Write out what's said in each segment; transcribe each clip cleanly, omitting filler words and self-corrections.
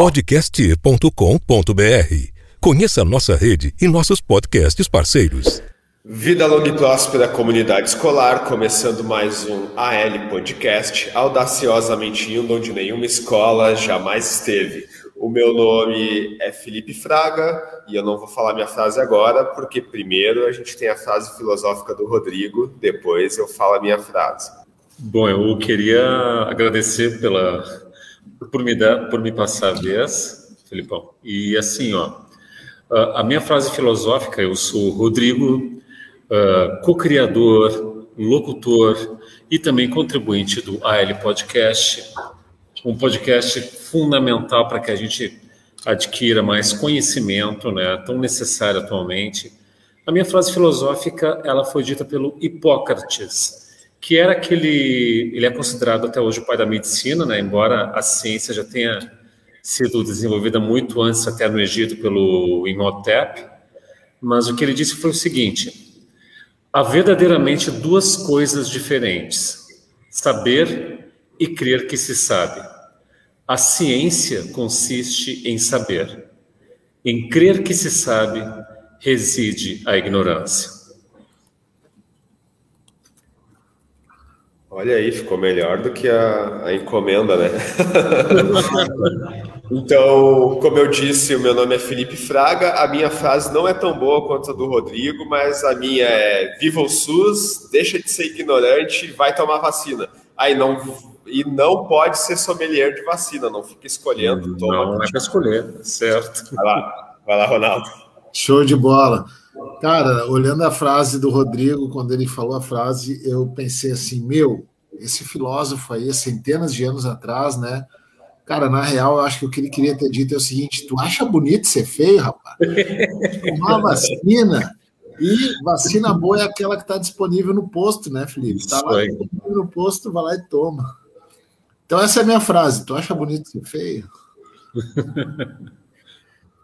Podcast.com.br. Conheça a nossa rede e nossos podcasts parceiros. Vida longa e próspera comunidade escolar, começando mais um AL Podcast, audaciosamente indo onde nenhuma escola jamais esteve. O meu nome é Felipe Fraga e eu não vou falar minha frase agora, porque primeiro a gente tem a frase filosófica do Rodrigo, depois eu falo a minha frase. Bom, eu queria agradecer por me passar a vez, Felipão. E assim, a minha frase filosófica, eu sou o Rodrigo, co-criador, locutor e também contribuinte do AL Podcast, um podcast fundamental para que a gente adquira mais conhecimento, né, tão necessário atualmente. A minha frase filosófica, ela foi dita pelo Hipócrates, que era aquele... Ele é considerado até hoje o pai da medicina, né, embora a ciência já tenha sido desenvolvida muito antes, até no Egito, pelo Imhotep. Mas o que ele disse foi o seguinte: há verdadeiramente duas coisas diferentes, saber e crer que se sabe. A ciência consiste em saber. Em crer que se sabe, reside a ignorância. Olha aí, ficou melhor do que a encomenda, né? Então, como eu disse, o meu nome é Felipe Fraga, a minha frase não é tão boa quanto a do Rodrigo, mas a minha é: viva o SUS, deixa de ser ignorante e vai tomar vacina. Aí não pode ser sommelier de vacina, não fica escolhendo. Não é para escolher, certo. Vai lá, Ronaldo. Show de bola. Cara, olhando a frase do Rodrigo, quando ele falou a frase, eu pensei assim, esse filósofo aí, centenas de anos atrás, né? Cara, na real, eu acho que o que ele queria ter dito é o seguinte: tu acha bonito ser feio, rapaz? Tomar vacina. E vacina boa é aquela que está disponível no posto, né, Felipe? Está lá disponível no posto, vai lá e toma. Então essa é a minha frase: tu acha bonito ser feio?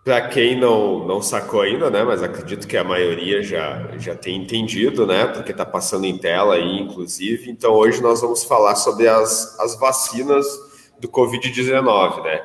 Para quem não sacou ainda, né, mas acredito que a maioria já tem entendido, né, porque está passando em tela aí, inclusive. Então hoje nós vamos falar sobre as vacinas do COVID-19, né?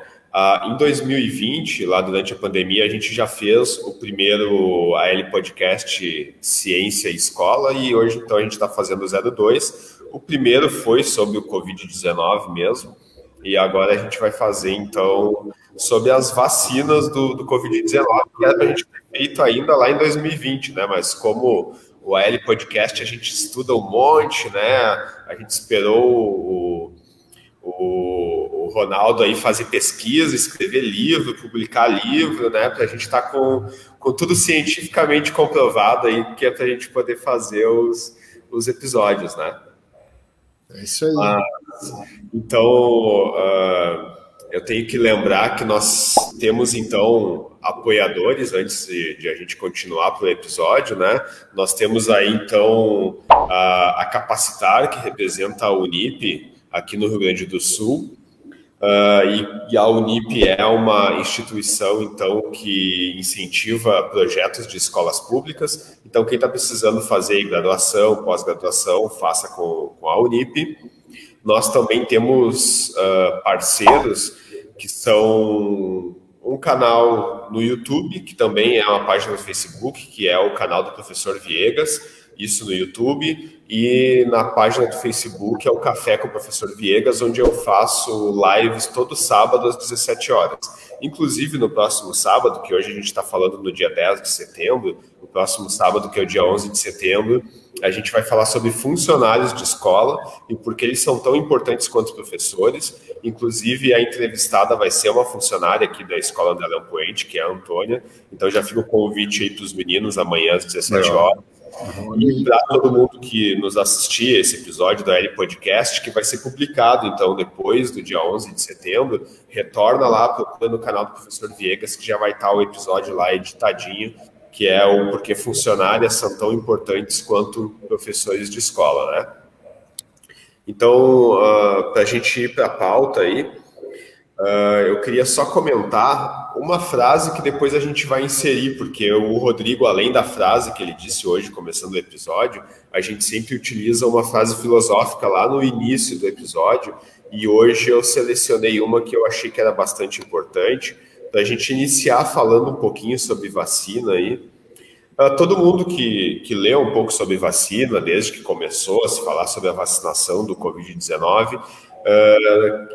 Em 2020, lá durante a pandemia, a gente já fez o primeiro AL Podcast Ciência e Escola, e hoje então a gente está fazendo o 02. O primeiro foi sobre o COVID-19 mesmo, e agora a gente vai fazer então sobre as vacinas do COVID-19, que a gente tem feito ainda lá em 2020, né? Mas como o AL Podcast a gente estuda um monte, né? A gente esperou o Ronaldo aí fazer pesquisa, escrever livro, publicar livro, né, para a gente estar com tudo cientificamente comprovado aí, que é para a gente poder fazer os episódios, né? É isso aí. Então, eu tenho que lembrar que nós temos, então, apoiadores, antes de a gente continuar para o episódio, né? Nós temos aí, então, a Capacitar, que representa a Unip, aqui no Rio Grande do Sul, e a Unip é uma instituição, então, que incentiva projetos de escolas públicas. Então, quem está precisando fazer graduação, pós-graduação, faça com a Unip. Nós também temos parceiros que são um canal no YouTube, que também é uma página no Facebook, que é o canal do Professor Viegas. Isso no YouTube, e na página do Facebook é o Café com o Professor Viegas, onde eu faço lives todo sábado às 17 horas. Inclusive, no próximo sábado, que hoje a gente está falando no dia 10 de setembro, no próximo sábado, que é o dia 11 de setembro, a gente vai falar sobre funcionários de escola e por que eles são tão importantes quanto os professores. Inclusive, a entrevistada vai ser uma funcionária aqui da Escola André Leão Poente, que é a Antônia. Então, já fica o convite aí para os meninos amanhã às 17 horas. E para todo mundo que nos assistir esse episódio da AL Podcast, que vai ser publicado, então, depois do dia 11 de setembro, retorna lá, procura no canal do Professor Viegas, que já vai estar o episódio lá editadinho, que é o Porque Funcionárias São Tão Importantes Quanto Professores de Escola, né? Então, para a gente ir para a pauta aí, eu queria só comentar uma frase que depois a gente vai inserir, porque o Rodrigo, além da frase que ele disse hoje, começando o episódio, a gente sempre utiliza uma frase filosófica lá no início do episódio, e hoje eu selecionei uma que eu achei que era bastante importante, da gente iniciar falando um pouquinho sobre vacina aí. Todo mundo que lê um pouco sobre vacina, desde que começou a se falar sobre a vacinação do Covid-19,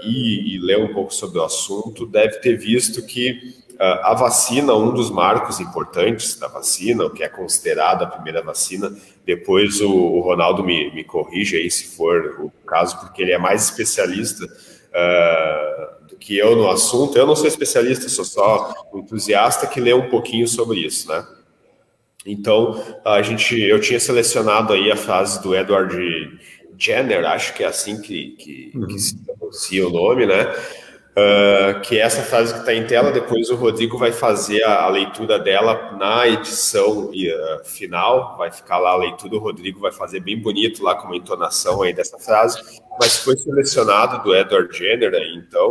e lê um pouco sobre o assunto, deve ter visto que a vacina, um dos marcos importantes da vacina, o que é considerada a primeira vacina, depois o Ronaldo me corrige aí se for o caso, porque ele é mais especialista do que eu no assunto. Eu não sou especialista, sou só um entusiasta que lê um pouquinho sobre isso, né? Então, eu tinha selecionado aí a frase do Edward Jenner, acho que é assim que se pronuncia o nome, né? Que é essa frase que está em tela, depois o Rodrigo vai fazer a leitura dela na edição final, vai ficar lá a leitura, o Rodrigo vai fazer bem bonito lá com uma entonação aí dessa frase, mas foi selecionado do Edward Jenner aí, então,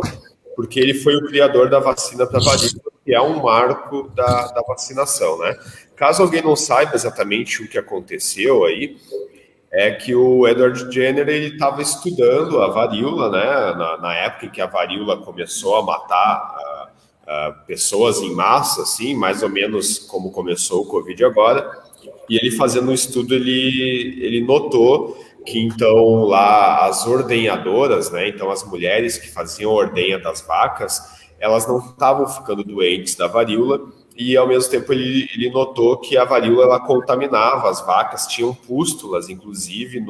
porque ele foi o criador da vacina para varíola, que é um marco da vacinação, né? Caso alguém não saiba exatamente o que aconteceu aí, é que o Edward Jenner estava estudando a varíola, né? Na época em que a varíola começou a matar pessoas em massa, assim, mais ou menos como começou o Covid agora, e ele fazendo um estudo, ele notou que então lá as ordenhadoras, né? Então as mulheres que faziam ordenha das vacas, elas não estavam ficando doentes da varíola, e ao mesmo tempo ele notou que a varíola ela contaminava as vacas, tinham pústulas, inclusive,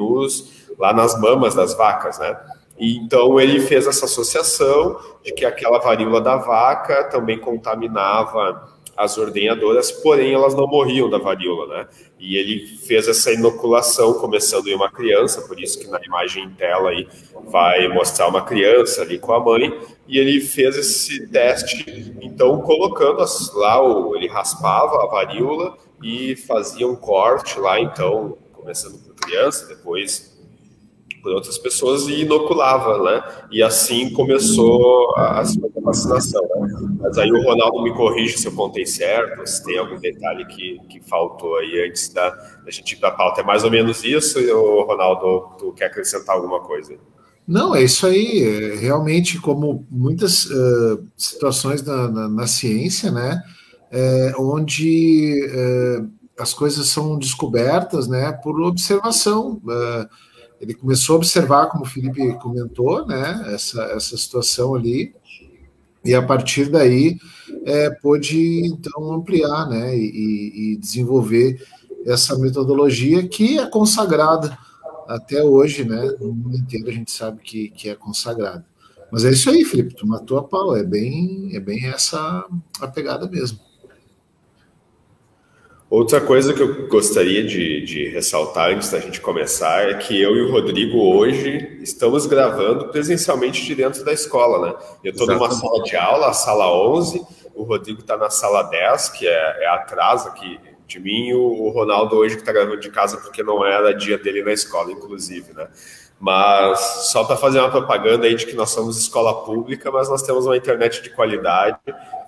lá nas mamas das vacas, né? E então ele fez essa associação de que aquela varíola da vaca também contaminava as ordenhadoras, porém elas não morriam da varíola, né? E ele fez essa inoculação começando em uma criança, por isso que na imagem em tela aí vai mostrar uma criança ali com a mãe, e ele fez esse teste, então colocando ele raspava a varíola e fazia um corte lá, então, começando por criança, depois por outras pessoas e inoculava, né? E assim começou a vacinação, né? Mas aí o Ronaldo me corrige se eu contei certo, se tem algum detalhe que faltou aí antes da gente ir para a pauta. É mais ou menos isso, Ronaldo, tu quer acrescentar alguma coisa? Não, é isso aí. Realmente, como muitas situações na ciência, né? Onde as coisas são descobertas, né? Por observação, ele começou a observar, como o Felipe comentou, né, essa situação ali, e a partir daí pôde, então, ampliar, né, e desenvolver essa metodologia que é consagrada até hoje, né, no mundo inteiro a gente sabe que é consagrada. Mas é isso aí, Felipe, tu matou a pau, é bem essa a pegada mesmo. Outra coisa que eu gostaria de ressaltar antes da gente começar é que eu e o Rodrigo hoje estamos gravando presencialmente de dentro da escola, né? Eu estou numa sala de aula, a sala 11, o Rodrigo está na sala 10, que é atrás aqui de mim, e o Ronaldo hoje que está gravando de casa porque não era dia dele na escola, inclusive, né? Mas só para fazer uma propaganda aí de que nós somos escola pública, mas nós temos uma internet de qualidade,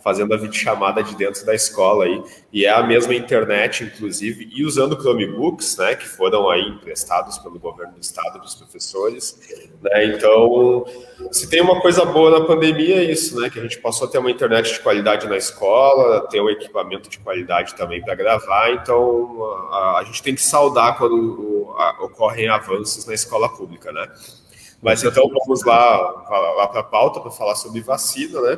fazendo a videochamada de dentro da escola aí, e é a mesma internet, inclusive, e usando Chromebooks, né, que foram aí emprestados pelo governo do estado dos professores, né? Então, se tem uma coisa boa na pandemia é isso, né, que a gente passou a ter uma internet de qualidade na escola, ter um equipamento de qualidade também para gravar, então a gente tem que saudar quando ocorrem avanços na escola pública, né? Mas então vamos lá para a pauta para falar sobre vacina, né?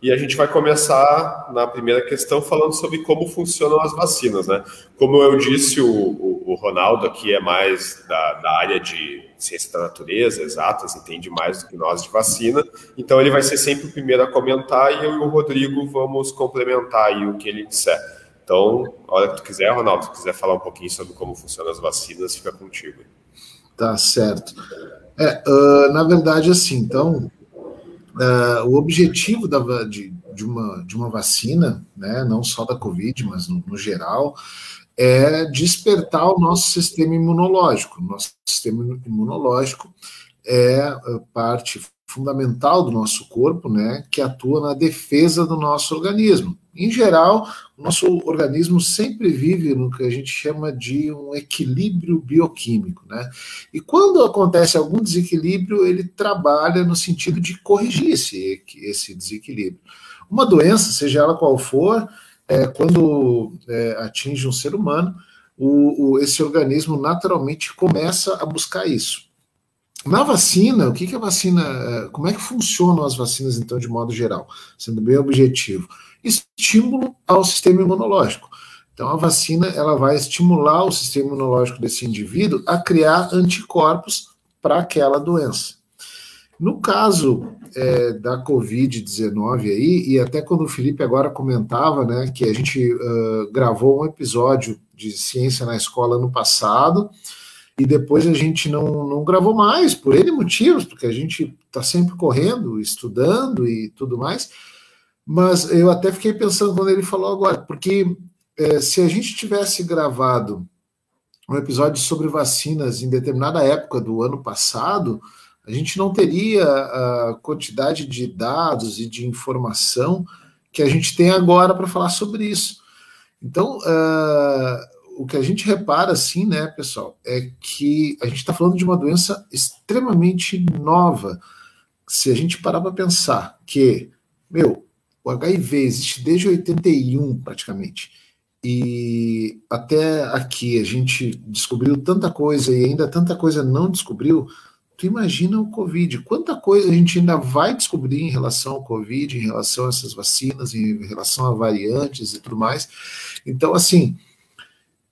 E a gente vai começar na primeira questão falando sobre como funcionam as vacinas, né? Como eu disse, o Ronaldo aqui é mais da área de ciência da natureza, exatas, entende mais do que nós de vacina, então ele vai ser sempre o primeiro a comentar e eu e o Rodrigo vamos complementar aí o que ele disser. Então, a hora que tu quiser, Ronaldo, se tu quiser falar um pouquinho sobre como funcionam as vacinas, fica contigo. Tá certo. Na verdade, assim, então, o objetivo de uma vacina, né, não só da Covid, mas no geral, é despertar o nosso sistema imunológico. Nosso sistema imunológico é parte fundamental do nosso corpo, né, que atua na defesa do nosso organismo. Em geral, o nosso organismo sempre vive no que a gente chama de um equilíbrio bioquímico, né? E quando acontece algum desequilíbrio, ele trabalha no sentido de corrigir esse desequilíbrio. Uma doença, seja ela qual for, quando atinge um ser humano, esse organismo naturalmente começa a buscar isso. Na vacina, o que é vacina? Como é que funcionam as vacinas, então, de modo geral? Sendo bem objetivo. Estímulo ao sistema imunológico. Então, a vacina ela vai estimular o sistema imunológico desse indivíduo a criar anticorpos para aquela doença. No caso da COVID-19 aí, e até quando o Felipe agora comentava, né, que a gente gravou um episódio de Ciência na Escola ano passado, e depois a gente não gravou mais, por N motivos, porque a gente está sempre correndo, estudando e tudo mais, mas eu até fiquei pensando quando ele falou agora, porque se a gente tivesse gravado um episódio sobre vacinas em determinada época do ano passado, a gente não teria a quantidade de dados e de informação que a gente tem agora para falar sobre isso. Então, o que a gente repara, assim, né, pessoal, é que a gente está falando de uma doença extremamente nova. Se a gente parar para pensar que, o HIV existe desde 81, praticamente, e até aqui a gente descobriu tanta coisa e ainda tanta coisa não descobriu, tu imagina o Covid, quanta coisa a gente ainda vai descobrir em relação ao Covid, em relação a essas vacinas, em relação a variantes e tudo mais. Então, assim,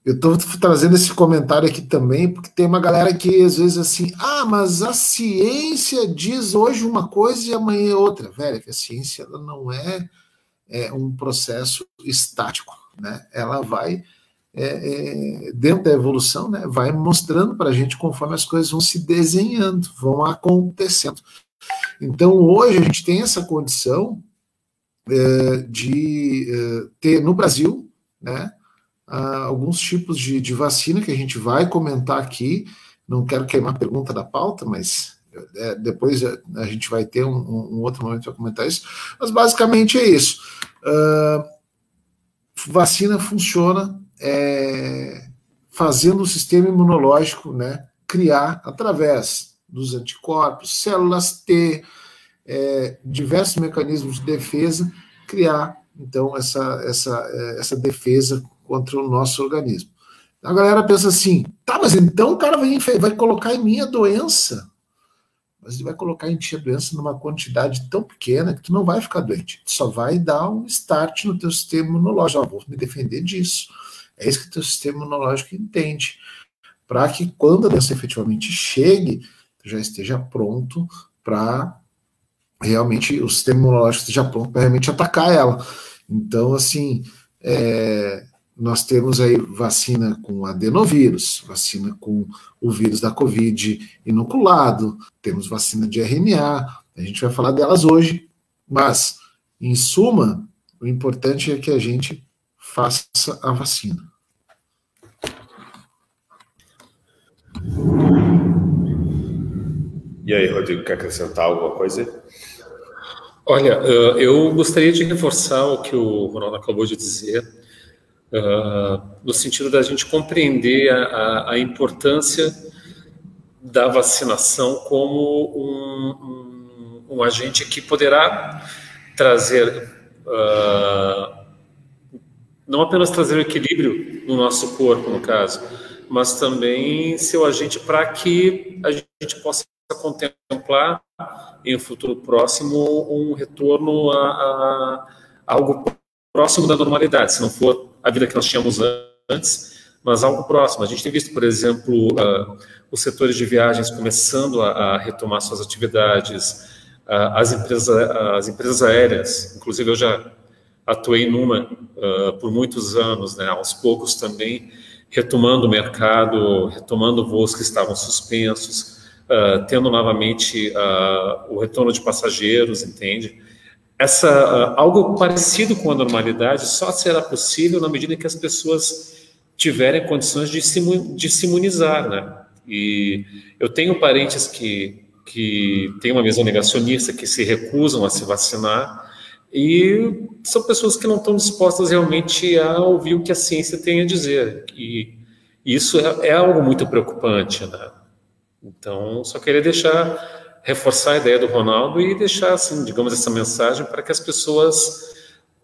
eu estou trazendo esse comentário aqui também, porque tem uma galera que às vezes assim, mas a ciência diz hoje uma coisa e amanhã é outra. Velho, que a ciência ela não é um processo estático, né? Ela vai, dentro da evolução, né, vai mostrando para a gente conforme as coisas vão se desenhando, vão acontecendo. Então hoje a gente tem essa condição de ter no Brasil, né, alguns tipos de vacina que a gente vai comentar aqui, não quero queimar a pergunta da pauta, mas depois a gente vai ter um outro momento para comentar isso, mas basicamente é isso. Vacina funciona fazendo o sistema imunológico, né, criar através dos anticorpos, células T, diversos mecanismos de defesa, criar então essa defesa contra o nosso organismo. A galera pensa assim, mas então o cara vai colocar em mim a doença. Mas ele vai colocar em ti a doença numa quantidade tão pequena que tu não vai ficar doente. Tu só vai dar um start no teu sistema imunológico. Vou me defender disso. É isso que o teu sistema imunológico entende. Para que quando a doença efetivamente chegue, tu já esteja pronto para realmente, o sistema imunológico esteja pronto para realmente atacar ela. Então, assim, nós temos aí vacina com adenovírus, vacina com o vírus da Covid inoculado, temos vacina de RNA, a gente vai falar delas hoje, mas, em suma, o importante é que a gente faça a vacina. E aí, Rodrigo, quer acrescentar alguma coisa? Olha, eu gostaria de reforçar o que o Ronaldo acabou de dizer, no sentido da gente compreender a importância da vacinação como um agente que poderá trazer, não apenas trazer o equilíbrio no nosso corpo, no caso, mas também ser o agente para que a gente possa contemplar em um futuro próximo um retorno a algo próximo da normalidade, se não for a vida que nós tínhamos antes, mas algo próximo. A gente tem visto, por exemplo, os setores de viagens começando a retomar suas atividades, as empresas aéreas, inclusive eu já atuei numa por muitos anos, né, aos poucos também, retomando o mercado, retomando voos que estavam suspensos, tendo novamente o retorno de passageiros, entende? Algo parecido com a normalidade só será possível na medida em que as pessoas tiverem condições de se imunizar, né? E eu tenho parentes que que têm uma visão negacionista, que se recusam a se vacinar, e são pessoas que não estão dispostas realmente a ouvir o que a ciência tem a dizer, e isso é algo muito preocupante, né? Então, só queria reforçar a ideia do Ronaldo e deixar, assim, digamos, essa mensagem para que as pessoas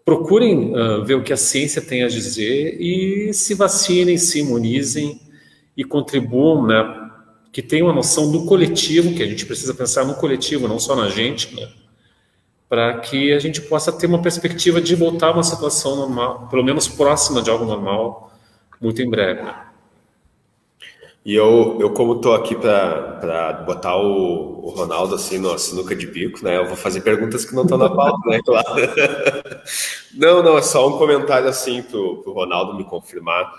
procurem ver o que a ciência tem a dizer e se vacinem, se imunizem e contribuam, né? Que tenham uma noção do coletivo, que a gente precisa pensar no coletivo, não só na gente, né? Para que a gente possa ter uma perspectiva de voltar a uma situação normal, pelo menos próxima de algo normal, muito em breve. E eu como estou aqui para botar o Ronaldo assim na sinuca de bico, né? Eu vou fazer perguntas que não estão na pauta, né? Claro. Não, é só um comentário assim para o Ronaldo me confirmar.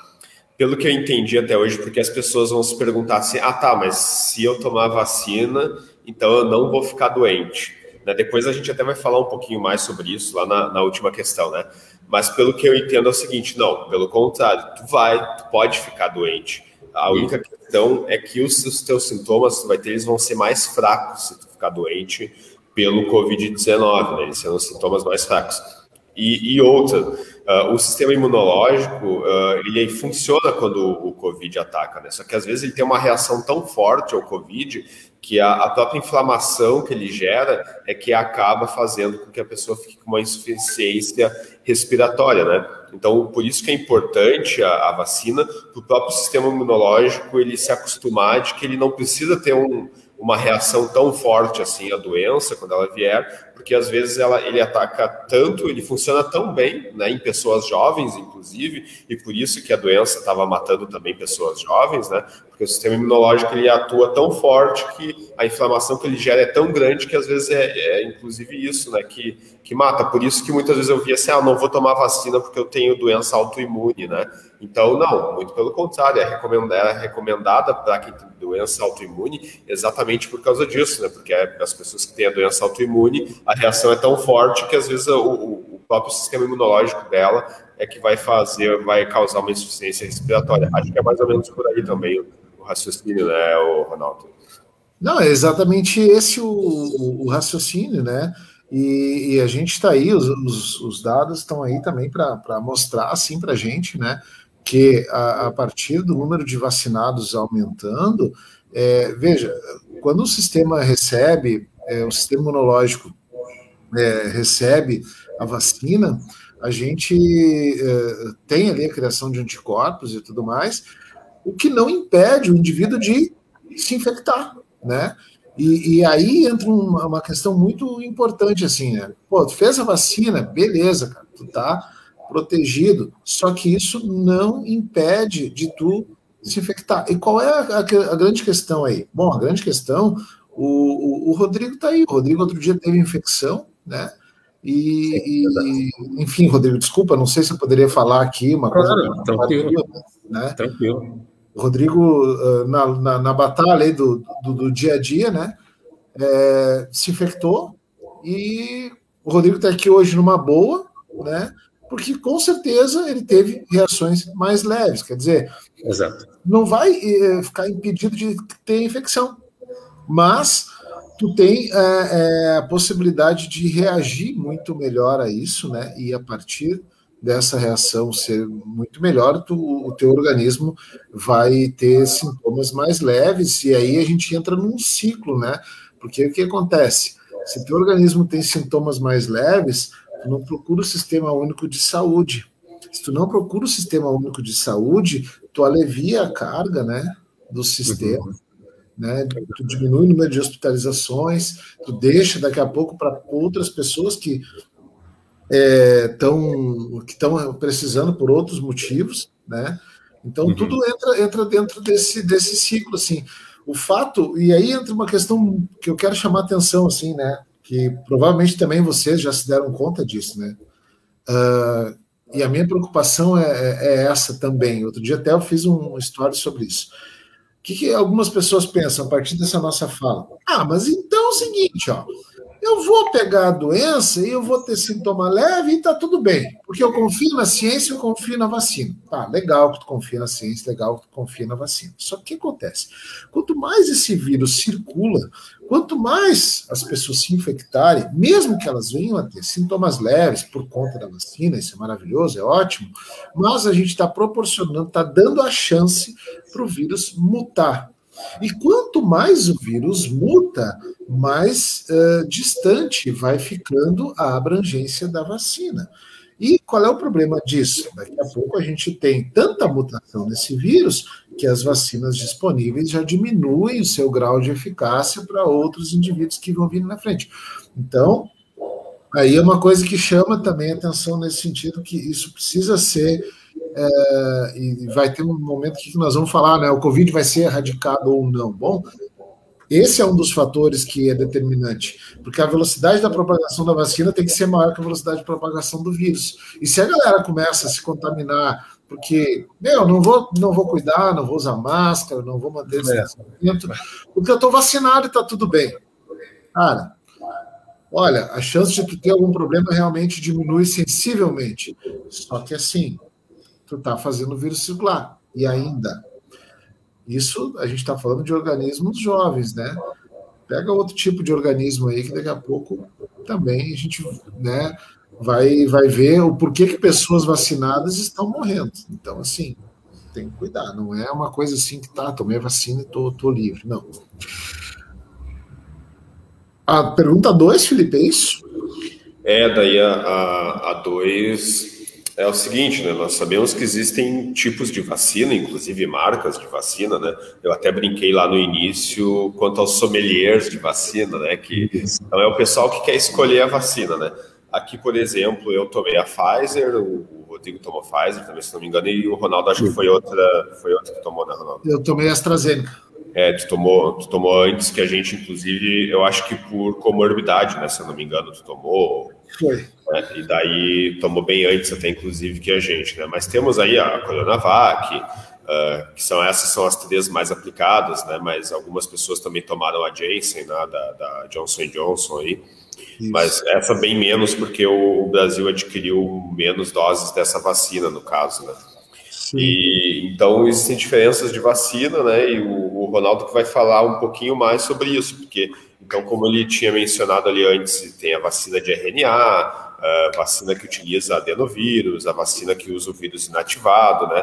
Pelo que eu entendi até hoje, porque as pessoas vão se perguntar assim, mas se eu tomar a vacina, então eu não vou ficar doente, né? Depois a gente até vai falar um pouquinho mais sobre isso lá na última questão, né? Mas pelo que eu entendo é o seguinte, não, pelo contrário, tu pode ficar doente. A única questão é que os teus sintomas que tu vai ter, eles vão ser mais fracos se tu ficar doente pelo Covid-19, né? Eles serão os sintomas mais fracos. E outra, o sistema imunológico, ele funciona quando o Covid ataca, né? Só que às vezes ele tem uma reação tão forte ao Covid que a própria inflamação que ele gera é que acaba fazendo com que a pessoa fique com uma insuficiência respiratória, né? Então, por isso que é importante a vacina, para o próprio sistema imunológico ele se acostumar de que ele não precisa ter uma reação tão forte assim à doença quando ela vier, porque às vezes ele ataca tanto, ele funciona tão bem, né, em pessoas jovens, inclusive, e por isso que a doença estava matando também pessoas jovens, né, porque o sistema imunológico ele atua tão forte que a inflamação que ele gera é tão grande que às vezes é inclusive isso, né, que mata. Por isso que muitas vezes eu via assim, não vou tomar vacina porque eu tenho doença autoimune, né? Então, não, muito pelo contrário, é recomendada para quem tem doença autoimune exatamente por causa disso, né? Porque as pessoas que têm a doença autoimune, a reação é tão forte que às vezes o próprio sistema imunológico dela é que vai causar uma insuficiência respiratória. Acho que é mais ou menos por aí também o raciocínio, né, Ronaldo? Não, é exatamente esse o raciocínio, né? E a gente está aí, os dados estão aí também para mostrar, assim, para a gente, né? Que a partir do número de vacinados aumentando, veja, quando o sistema recebe, o sistema imunológico recebe a vacina, a gente tem ali a criação de anticorpos e tudo mais, o que não impede o indivíduo de se infectar, né? E aí entra uma questão muito importante, assim, né? Pô, tu fez a vacina, beleza, cara, tu tá protegido, só que isso não impede de tu se infectar. E qual é a grande questão aí? Bom, a grande questão, o Rodrigo tá aí, o Rodrigo outro dia teve infecção, né? Enfim, Rodrigo, desculpa, não sei se eu poderia falar aqui uma coisa. Tranquilo, né? Tranquilo. Rodrigo, na batalha aí do dia a dia, né, se infectou, e o Rodrigo está aqui hoje numa boa, né, porque com certeza ele teve reações mais leves, quer dizer, exato, não vai ficar impedido de ter infecção, mas tu tem a possibilidade de reagir muito melhor a isso, né, e a partir dessa reação ser muito melhor, o teu organismo vai ter sintomas mais leves, e aí a gente entra num ciclo, né? Porque o que acontece? Se o teu organismo tem sintomas mais leves, tu não procura o sistema único de saúde. Se tu não procura o sistema único de saúde, tu alivia a carga, né, do sistema, né? Tu diminui o número de hospitalizações, tu deixa daqui a pouco para outras pessoas que estão precisando por outros motivos, né? Então, tudo entra dentro desse ciclo, assim. O fato, e aí entra uma questão que eu quero chamar a atenção, assim, né? Que provavelmente também vocês já se deram conta disso, né? E a minha preocupação é essa também. Outro dia até eu fiz um story sobre isso. O que algumas pessoas pensam a partir dessa nossa fala? Mas então é o seguinte, ó. Eu vou pegar a doença e eu vou ter sintoma leve e tá tudo bem. Porque eu confio na ciência, eu confio na vacina. Tá, legal que tu confia na ciência, legal que tu confia na vacina. Só que o que acontece? Quanto mais esse vírus circula, quanto mais as pessoas se infectarem, mesmo que elas venham a ter sintomas leves por conta da vacina, isso é maravilhoso, é ótimo, mas a gente está proporcionando, está dando a chance para o vírus mutar. E quanto mais o vírus muta, mais distante vai ficando a abrangência da vacina. E qual é o problema disso? Daqui a pouco a gente tem tanta mutação nesse vírus que as vacinas disponíveis já diminuem o seu grau de eficácia para outros indivíduos que vão vir na frente. Então, aí é uma coisa que chama também a atenção nesse sentido, que isso precisa ser... e vai ter um momento que nós vamos falar, né? O Covid vai ser erradicado ou não. Bom, esse é um dos fatores que é determinante, porque a velocidade da propagação da vacina tem que ser maior que a velocidade de propagação do vírus. E se a galera começa a se contaminar, porque, não vou cuidar, não vou usar máscara, não vou manter esse distanciamento, porque eu estou vacinado e está tudo bem. Cara, olha, a chance de tu ter algum problema realmente diminui sensivelmente. Só que assim... tu está fazendo o vírus circular. E ainda, isso a gente está falando de organismos jovens, né? Pega outro tipo de organismo aí, que daqui a pouco também a gente, né, vai ver o porquê que pessoas vacinadas estão morrendo. Então, assim, tem que cuidar. Não é uma coisa assim que tá, tomei a vacina e tô livre. Não. A pergunta 2, Felipe, é isso? É, daí a 2... É o seguinte, né? Nós sabemos que existem tipos de vacina, inclusive marcas de vacina, né? Eu até brinquei lá no início quanto aos sommeliers de vacina, né? Que então, é o pessoal que quer escolher a vacina, né? Aqui, por exemplo, eu tomei a Pfizer, o Rodrigo tomou a Pfizer, também, se não me engano, e o Ronaldo acho que foi outra que tomou, né, Ronaldo? Eu tomei a AstraZeneca. É, tu tomou antes que a gente, inclusive, eu acho que por comorbidade, né? Se eu não me engano, tu tomou. Foi. Né? E daí tomou bem antes até, inclusive, que a gente, né? Mas temos aí a Coronavac, que são as três mais aplicadas, né? Mas algumas pessoas também tomaram a Janssen, né? Da Johnson & Johnson aí. Isso. Mas essa bem menos, porque o Brasil adquiriu menos doses dessa vacina, no caso, né? Sim. E então existem diferenças de vacina, né? E o Ronaldo que vai falar um pouquinho mais sobre isso, porque... Então, como ele tinha mencionado ali antes, tem a vacina de RNA, a vacina que utiliza adenovírus, a vacina que usa o vírus inativado, né?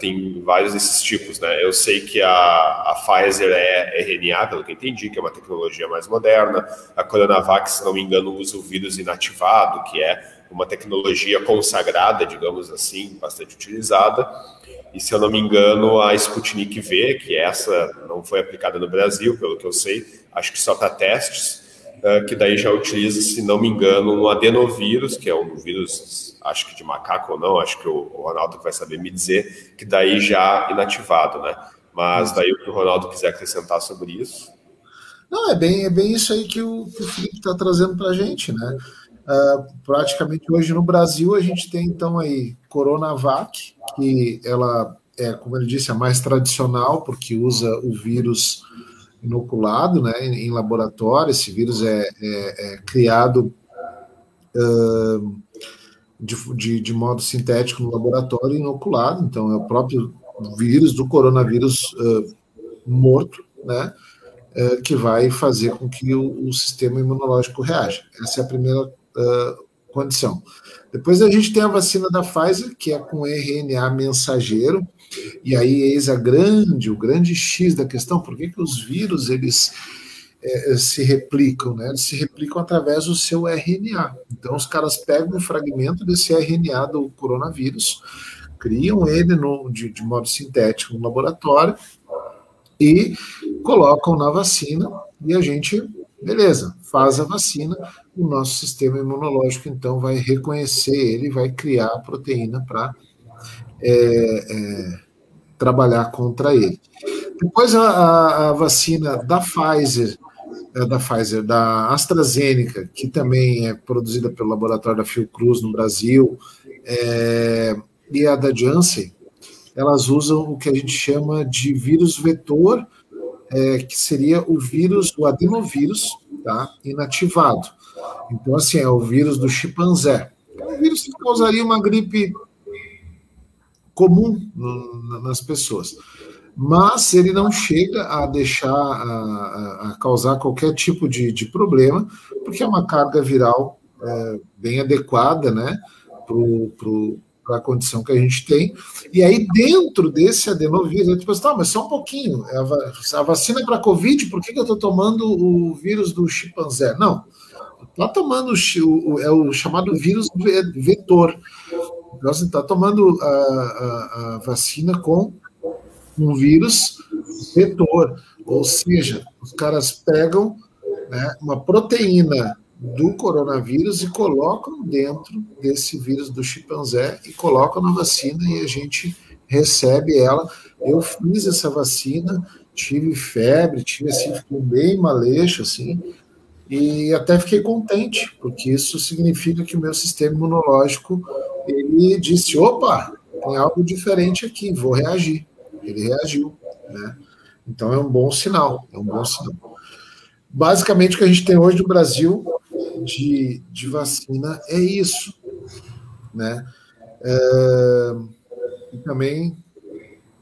Tem vários desses tipos, né? Eu sei que a Pfizer é RNA, pelo que eu entendi, que é uma tecnologia mais moderna. A Coronavac, se não me engano, usa o vírus inativado, que é uma tecnologia consagrada, digamos assim, bastante utilizada. E, se eu não me engano, a Sputnik V, que essa não foi aplicada no Brasil, pelo que eu sei, acho que só para testes, que daí já utiliza, se não me engano, um adenovírus, que é um vírus, acho que de macaco ou não, acho que o Ronaldo vai saber me dizer, que daí já inativado, né? Mas daí o que o Ronaldo quiser acrescentar sobre isso. Não, é bem isso aí que o Felipe está trazendo para a gente, né? Praticamente hoje no Brasil a gente tem então aí Coronavac, que ela é, como ele disse, a mais tradicional, porque usa o vírus inoculado, né, em laboratório. Esse vírus é criado de modo sintético no laboratório e inoculado, então é o próprio vírus do coronavírus morto, né, que vai fazer com que o sistema imunológico reaja. Essa é a primeira condição. Depois a gente tem a vacina da Pfizer, que é com RNA mensageiro, e aí eis o grande X da questão, por que os vírus eles se replicam, né? Eles se replicam através do seu RNA. Então os caras pegam um fragmento desse RNA do coronavírus, criam ele de modo sintético no laboratório e colocam na vacina, e a gente... Beleza, faz a vacina, o nosso sistema imunológico, então, vai reconhecer ele, vai criar a proteína para trabalhar contra ele. Depois a vacina da AstraZeneca, que também é produzida pelo laboratório da Fiocruz no Brasil, e a da Janssen, elas usam o que a gente chama de vírus vetor, que seria o adenovírus, está inativado. Então, assim, é o vírus do chimpanzé. É um vírus que causaria uma gripe comum nas pessoas. Mas ele não chega a deixar, a causar qualquer tipo de problema, porque é uma carga viral bem adequada, né, para a condição que a gente tem. E aí, dentro desse adenovírus, a gente pensa, tá, mas só um pouquinho, a vacina é para Covid, por que eu estou tomando o vírus do chimpanzé? Não, está tomando o chamado vírus vetor. Então, você está tomando a vacina com um vírus vetor, ou seja, os caras pegam, né, uma proteína do coronavírus e colocam dentro desse vírus do chimpanzé e colocam na vacina e a gente recebe ela. Eu fiz essa vacina, tive febre, fiquei bem maleixo, assim, e até fiquei contente, porque isso significa que o meu sistema imunológico, ele disse, opa, tem algo diferente aqui, vou reagir. Ele reagiu, né? Então é um bom sinal, Basicamente o que a gente tem hoje no Brasil de vacina é isso, né? E também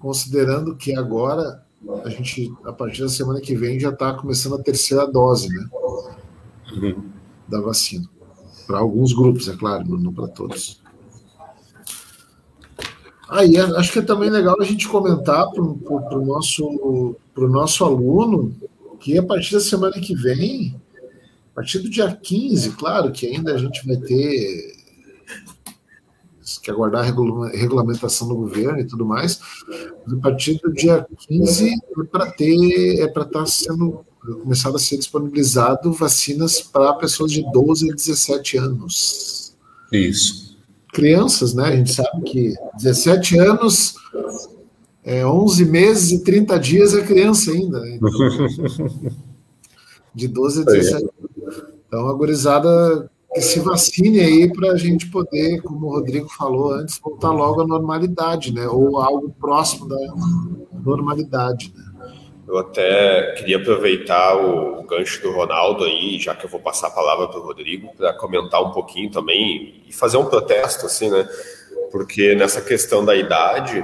considerando que agora a gente, a partir da semana que vem, já está começando a terceira dose, né? Da vacina. Para alguns grupos, é claro, não para todos. Aí, acho que é também legal a gente comentar para o nosso aluno que a partir da semana que vem, a partir do dia 15, claro que ainda a gente vai ter que aguardar a regulamentação do governo e tudo mais, mas a partir do dia 15 começado a ser disponibilizado vacinas para pessoas de 12 a 17 anos. Isso. Crianças, né? A gente sabe que 17 anos, 11 meses e 30 dias é criança ainda, né? Então, de 12 a 17 anos. Então, a gurizada que se vacine aí para a gente poder, como o Rodrigo falou antes, voltar logo à normalidade, né? Ou algo próximo da normalidade, né? Eu até queria aproveitar o gancho do Ronaldo aí, já que eu vou passar a palavra para o Rodrigo, para comentar um pouquinho também e fazer um protesto, assim, né? Porque nessa questão da idade,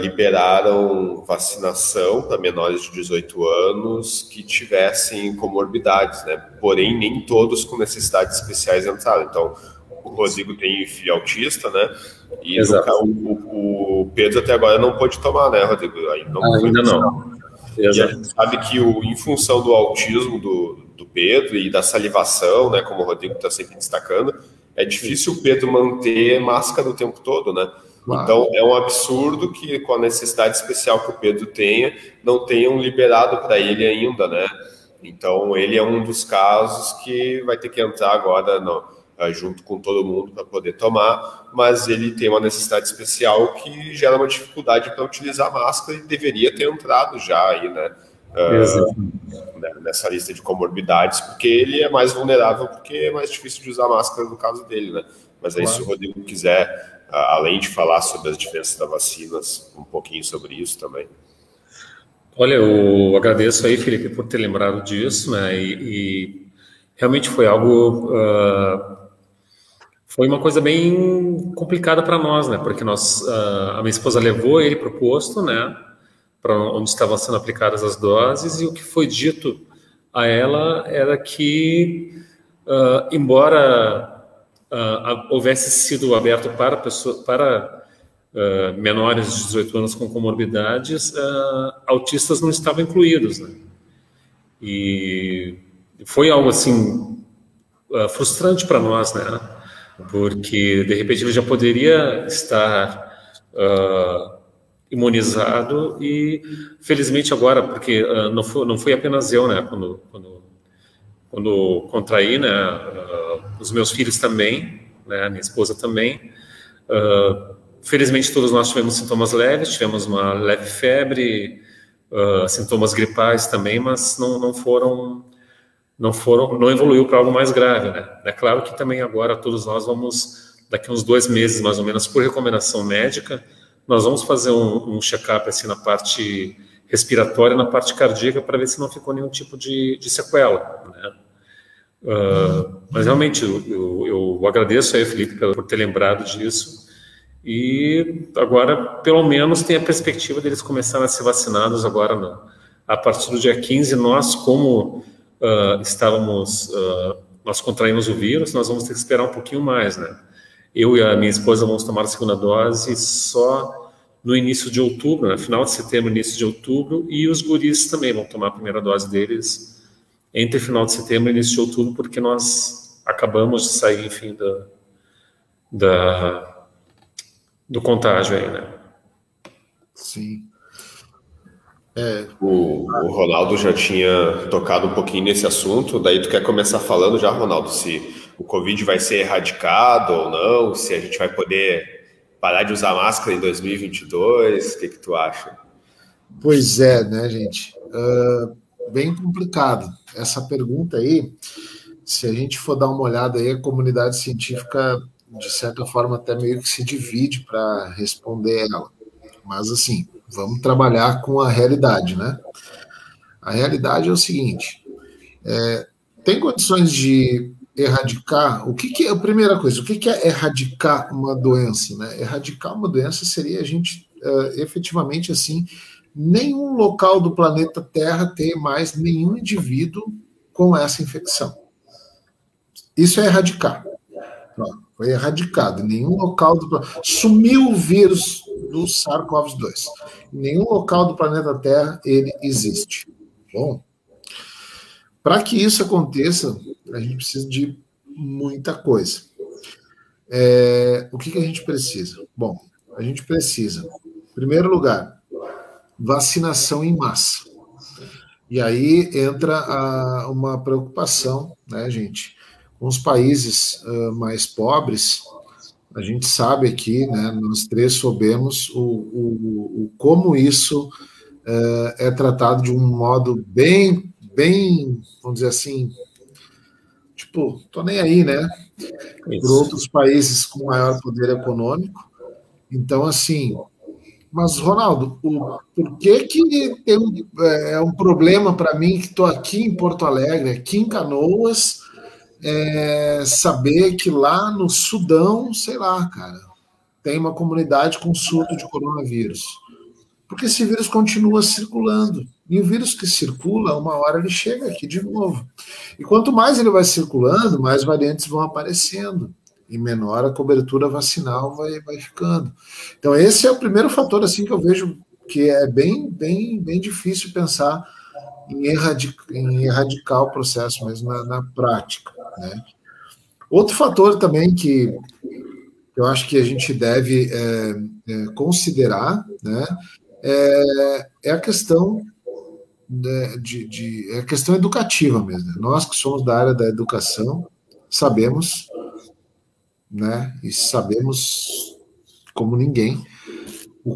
liberaram vacinação para menores de 18 anos que tivessem comorbidades, né? Porém, nem todos com necessidades especiais entraram. Então, o Rodrigo tem filho autista, né? E o Pedro até agora não pôde tomar, né, Rodrigo? Ainda não. E a gente sabe que em função do autismo do Pedro e da salivação, né, como o Rodrigo está sempre destacando, é difícil o Pedro manter máscara o tempo todo, né? Claro. Então é um absurdo que com a necessidade especial que o Pedro tenha, não tenham liberado para ele ainda, né? Então ele é um dos casos que vai ter que entrar agora junto com todo mundo para poder tomar, mas ele tem uma necessidade especial que gera uma dificuldade para utilizar máscara e deveria ter entrado já aí, né, nessa lista de comorbidades, porque ele é mais vulnerável, porque é mais difícil de usar máscara no caso dele, né? Mas aí, claro, se o Rodrigo quiser, além de falar sobre as diferenças das vacinas, um pouquinho sobre isso também. Olha, eu agradeço aí, Felipe, por ter lembrado disso, né, e realmente foi algo... Foi uma coisa bem complicada para nós, né? Porque a minha esposa levou ele para o posto, né? Para onde estavam sendo aplicadas as doses, e o que foi dito a ela era que, embora houvesse sido aberto para menores de 18 anos com comorbidades, autistas não estavam incluídos, né? E foi algo assim frustrante para nós, né? Porque, de repente, ele já poderia estar imunizado e, felizmente, agora, porque não fui apenas eu, né, quando contraí, né, os meus filhos também, né, minha esposa também, felizmente todos nós tivemos sintomas leves, tivemos uma leve febre, sintomas gripais também, mas não evoluiu para algo mais grave, né? É claro que também agora todos nós vamos, daqui uns 2 meses mais ou menos, por recomendação médica, nós vamos fazer um check-up assim na parte respiratória, na parte cardíaca, para ver se não ficou nenhum tipo de sequela, né? Mas realmente eu agradeço aí, Felipe, por ter lembrado disso. E agora, pelo menos, tem a perspectiva deles começarem a ser vacinados agora, né? A partir do dia 15, nós, como nós contraímos o vírus, nós vamos ter que esperar um pouquinho mais, né? Eu e a minha esposa vamos tomar a segunda dose só no início de outubro, né? Final de setembro, início de outubro, e os guris também vão tomar a primeira dose deles entre final de setembro e início de outubro, porque nós acabamos de sair, enfim, do contágio aí, né? Sim. O Ronaldo já tinha tocado um pouquinho nesse assunto, daí tu quer começar falando já, Ronaldo, se o Covid vai ser erradicado ou não, se a gente vai poder parar de usar máscara em 2022, o que tu acha? Pois é, né, gente? Bem complicado. Essa pergunta aí, se a gente for dar uma olhada aí, a comunidade científica, de certa forma, até meio que se divide para responder ela. Mas, assim, vamos trabalhar com a realidade, né? A realidade é o seguinte, tem condições de erradicar? A primeira coisa, o que é erradicar uma doença, né? Erradicar uma doença seria a gente, efetivamente, assim, nenhum local do planeta Terra ter mais nenhum indivíduo com essa infecção. Isso é erradicar. Pronto. Foi erradicado, em nenhum local do planeta. Sumiu o vírus do SARS-CoV-2. Em nenhum local do planeta Terra ele existe. Bom, para que isso aconteça, a gente precisa de muita coisa. O que a gente precisa? Bom, a gente precisa, em primeiro lugar, vacinação em massa. E aí entra uma preocupação, né, gente? Os países mais pobres, a gente sabe aqui, né, nós três soubemos como isso é tratado de um modo bem, vamos dizer assim, tipo, tô nem aí, né? Por outros países com maior poder econômico. Então, assim, mas, Ronaldo, por que tem um problema para mim que estou aqui em Porto Alegre, aqui em Canoas, saber que lá no Sudão, sei lá, cara, tem uma comunidade com surto de coronavírus? Porque esse vírus continua circulando. E o vírus que circula, uma hora ele chega aqui de novo. E quanto mais ele vai circulando, mais variantes vão aparecendo. E menor a cobertura vacinal vai ficando. Então esse é o primeiro fator, assim, que eu vejo que é bem difícil pensar em erradicar o processo mesmo na prática, né? Outro fator também que eu acho que a gente deve considerar, né, a questão a questão educativa mesmo, né? Nós que somos da área da educação sabemos, né, e sabemos como ninguém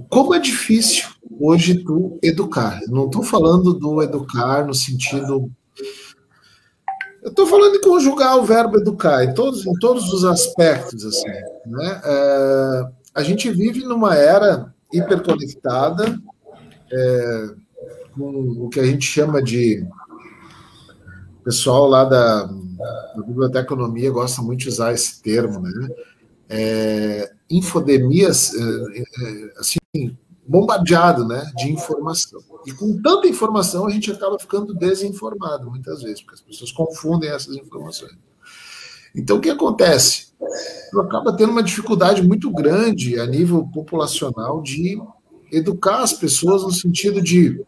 como é difícil hoje tu educar. Não estou falando do educar no sentido... Eu estou falando de conjugar o verbo educar em todos os aspectos, assim, né? A gente vive numa era hiperconectada, com o que a gente chama de... O pessoal lá da biblioteconomia gosta muito de usar esse termo, né? Infodemias, assim, bombardeado, né, de informação. E com tanta informação a gente acaba ficando desinformado muitas vezes, porque as pessoas confundem essas informações. Então o que acontece? Tu acaba tendo uma dificuldade muito grande a nível populacional de educar as pessoas no sentido de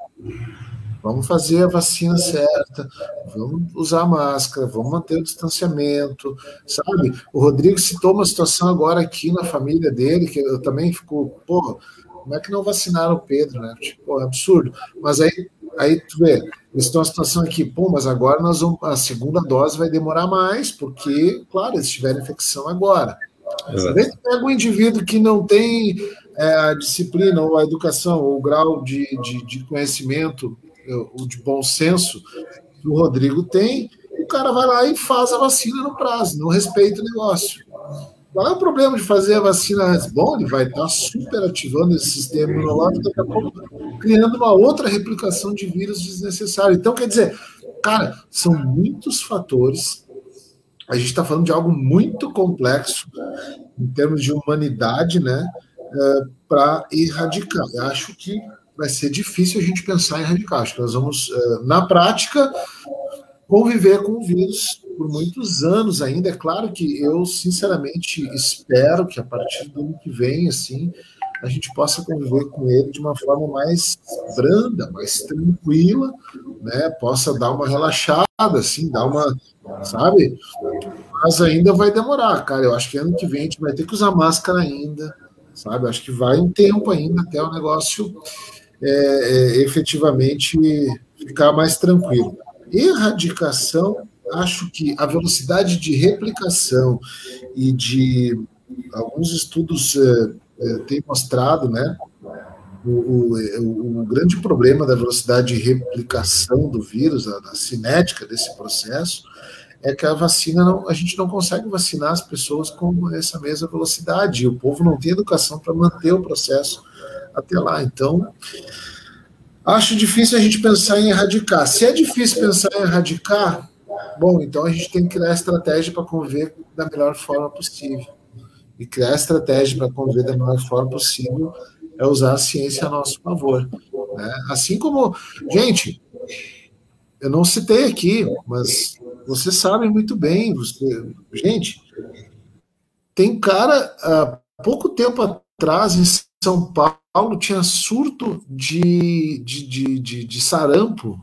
vamos fazer a vacina certa, vamos usar máscara, vamos manter o distanciamento, sabe? O Rodrigo citou uma situação agora aqui na família dele, que eu também fico, porra, como é que não vacinaram o Pedro, né? Tipo, é absurdo. Mas aí tu vê, eles estão na situação aqui, mas agora a segunda dose vai demorar mais, porque, claro, eles tiveram infecção agora. Às vezes pega um indivíduo que não tem a disciplina, ou a educação, ou o grau de conhecimento, ou de bom senso, que o Rodrigo tem, o cara vai lá e faz a vacina no prazo, não respeita o negócio. Qual é o problema de fazer a vacina antes? Bom, ele vai estar superativando esse sistema imunológico, daqui a pouco criando uma outra replicação de vírus desnecessário. Então, quer dizer, cara, são muitos fatores a gente está falando de algo muito complexo em termos de humanidade, né, para erradicar. Eu acho que vai ser difícil a gente pensar em erradicar. Acho que nós vamos, na prática, conviver com o vírus por muitos anos ainda. É claro que eu, sinceramente, espero que a partir do ano que vem, assim, a gente possa conviver com ele de uma forma mais branda, mais tranquila, né? Possa dar uma relaxada, assim, dar uma, sabe? Mas ainda vai demorar, cara. Eu acho que ano que vem a gente vai ter que usar máscara ainda, sabe? Acho que vai um tempo ainda até o negócio efetivamente ficar mais tranquilo. Erradicação, acho que a velocidade de replicação e de alguns estudos... tem mostrado, né, o grande problema da velocidade de replicação do vírus, da cinética desse processo, é que a vacina, a gente não consegue vacinar as pessoas com essa mesma velocidade, e o povo não tem educação para manter o processo até lá. Então, acho difícil a gente pensar em erradicar. Se é difícil pensar em erradicar, bom, então a gente tem que criar estratégia para conviver da melhor forma possível. E criar estratégia para conviver da melhor forma possível é usar a ciência a nosso favor, né? Assim como, gente, eu não citei aqui, mas vocês sabem muito bem, gente, tem cara, há pouco tempo atrás, em São Paulo, tinha surto de sarampo,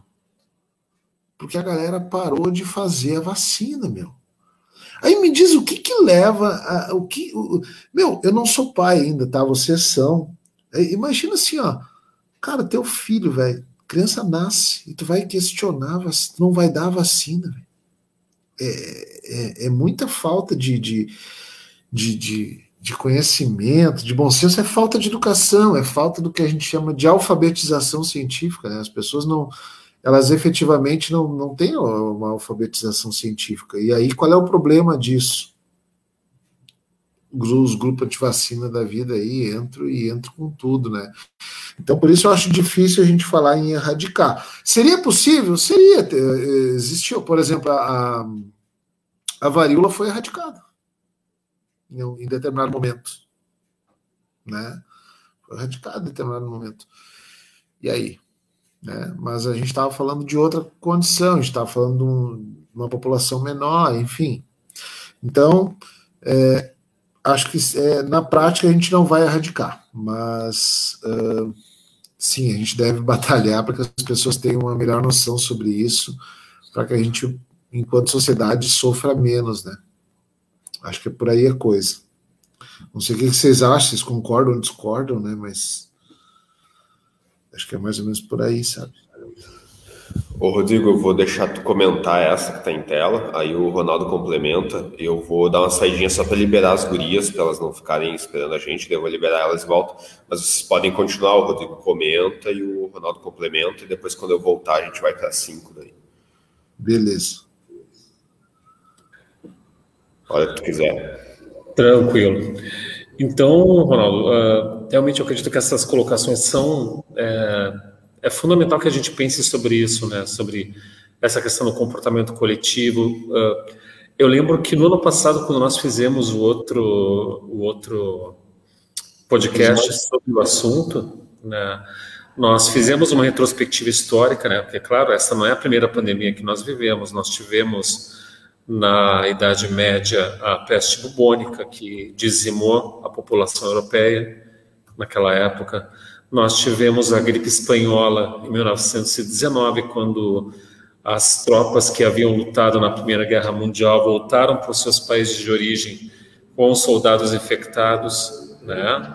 porque a galera parou de fazer a vacina, meu. Aí me diz o que leva a... Meu, eu não sou pai ainda, tá? Vocês são. Imagina assim, ó. Cara, teu filho, velho, criança nasce e tu vai questionar, não vai dar a vacina, velho. É muita falta de conhecimento, de bom senso, é falta de educação, é falta do que a gente chama de alfabetização científica, né? As pessoas não... elas efetivamente não têm uma alfabetização científica. E aí, qual é o problema disso? Os grupos de vacina da vida aí entram com tudo, né? Então, por isso eu acho difícil a gente falar em erradicar. Seria possível? Seria. Existiu, por exemplo, a varíola foi erradicada em determinado momento, né? Foi erradicada em determinado momento. E aí? Né? Mas a gente estava falando de outra condição, a gente estava falando de uma população menor, enfim. Então, acho que na prática a gente não vai erradicar, mas sim, a gente deve batalhar para que as pessoas tenham uma melhor noção sobre isso, para que a gente, enquanto sociedade, sofra menos, né? Acho que por aí a coisa. Não sei o que vocês acham, vocês concordam ou discordam, né? Mas... acho que é mais ou menos por aí, sabe? Ô, Rodrigo, eu vou deixar tu comentar essa que tá em tela, aí o Ronaldo complementa, eu vou dar uma saidinha só para liberar as gurias, para elas não ficarem esperando a gente, eu vou liberar elas e volto, mas vocês podem continuar, o Rodrigo comenta e o Ronaldo complementa, e depois quando eu voltar a gente vai para 5 daí. Beleza. Olha o que tu quiser. Tranquilo. Então, Ronaldo, realmente eu acredito que essas colocações são... É fundamental que a gente pense sobre isso, né? Sobre essa questão do comportamento coletivo. Eu lembro que no ano passado, quando nós fizemos o outro podcast sobre o assunto, né? Nós fizemos uma retrospectiva histórica, né? Porque, claro, essa não é a primeira pandemia que nós vivemos. Nós tivemos... na Idade Média, a peste bubônica, que dizimou a população europeia naquela época. Nós tivemos a gripe espanhola em 1919, quando as tropas que haviam lutado na Primeira Guerra Mundial voltaram para os seus países de origem com soldados infectados, né?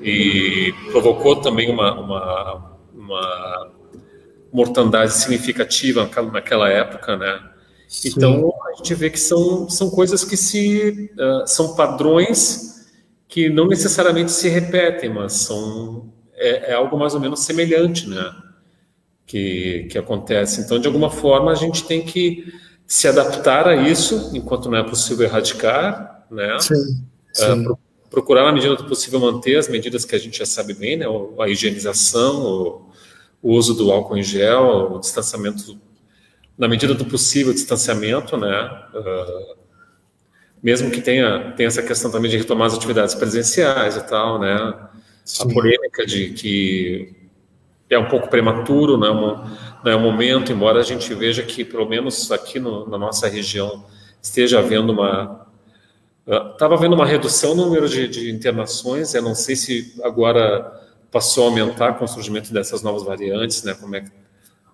E provocou também uma mortandade significativa naquela época, né? Sim. Então, a gente vê que são coisas que são padrões que não necessariamente se repetem, mas é algo mais ou menos semelhante, né? Que acontece. Então, de alguma forma, a gente tem que se adaptar a isso, enquanto não é possível erradicar, né? Sim, sim. Procurar, na medida do possível, manter as medidas que a gente já sabe bem, né? A higienização, o uso do álcool em gel, o distanciamento, na medida do possível, distanciamento, né? mesmo que tenha essa questão também de retomar as atividades presenciais e tal, né? Sim. A polêmica de que é um pouco prematuro, não é o momento, embora a gente veja que, pelo menos aqui na nossa região, esteja havendo estava havendo uma redução no número de internações. Eu não sei se agora passou a aumentar com o surgimento dessas novas variantes, né? Como é que...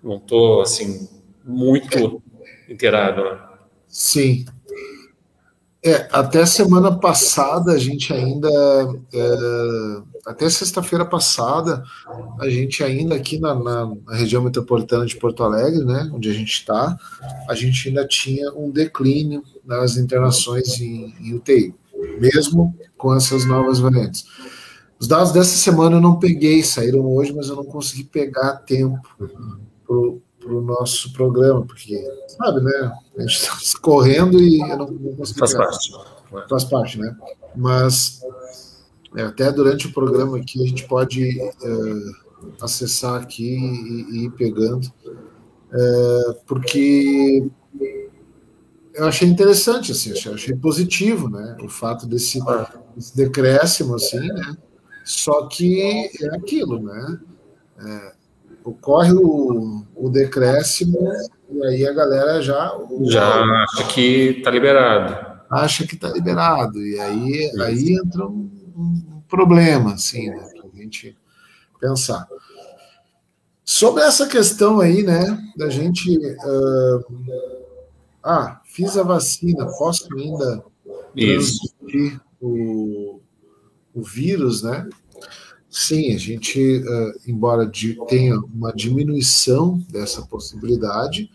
Não estou, assim, muito inteirado, né? Sim. Até semana passada a gente ainda... até sexta-feira passada, a gente ainda aqui na região metropolitana de Porto Alegre, né, onde a gente está, a gente ainda tinha um declínio nas internações em UTI, mesmo com essas novas variantes. Os dados dessa semana eu não peguei, saíram hoje, mas eu não consegui pegar a tempo pro nosso programa, porque, sabe, né, a gente está correndo e eu não consegui pegar. Faz parte, né? Mas... até durante o programa aqui, a gente pode acessar aqui e ir pegando, porque eu achei interessante, assim, achei positivo, né, o fato desse decréscimo, assim, né, só que é aquilo, né, ocorre o decréscimo e aí a galera já acha que está liberado. E aí entra um problema, assim, né, para a gente pensar. Sobre essa questão aí, né, da gente... fiz a vacina, posso ainda transmitir o vírus, né? Sim, a gente, embora tenha uma diminuição dessa possibilidade,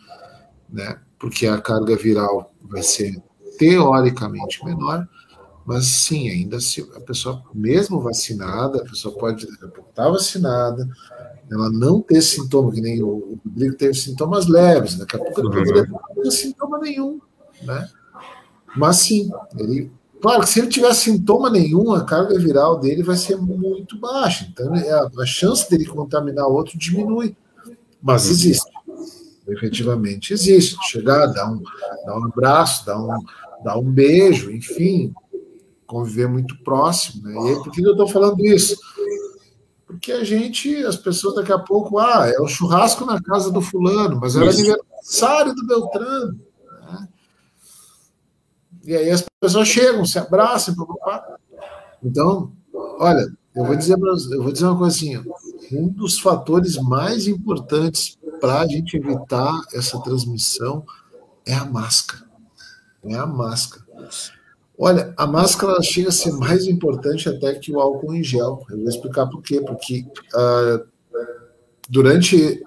né, porque a carga viral vai ser teoricamente menor, mas sim, ainda se a pessoa, mesmo vacinada, a pessoa pode estar vacinada, ela não ter sintoma, que nem o Rodrigo teve sintomas leves, daqui a pouco ele poderia não ter sintoma nenhum, né? Mas sim, ele, claro que se ele tiver sintoma nenhum, a carga viral dele vai ser muito baixa, então a chance dele contaminar o outro diminui, mas existe, efetivamente existe, chegar, dar um abraço, dar um beijo, enfim... conviver muito próximo, né? E aí, por que eu estou falando isso? Porque as pessoas daqui a pouco, é o churrasco na casa do fulano, mas era aniversário do Beltrano, né? E aí as pessoas chegam, se abraçam, então, olha, eu vou dizer uma coisa assim, um dos fatores mais importantes para a gente evitar essa transmissão é a máscara. Olha, a máscara chega a ser mais importante até que o álcool em gel. Eu vou explicar por quê. Porque durante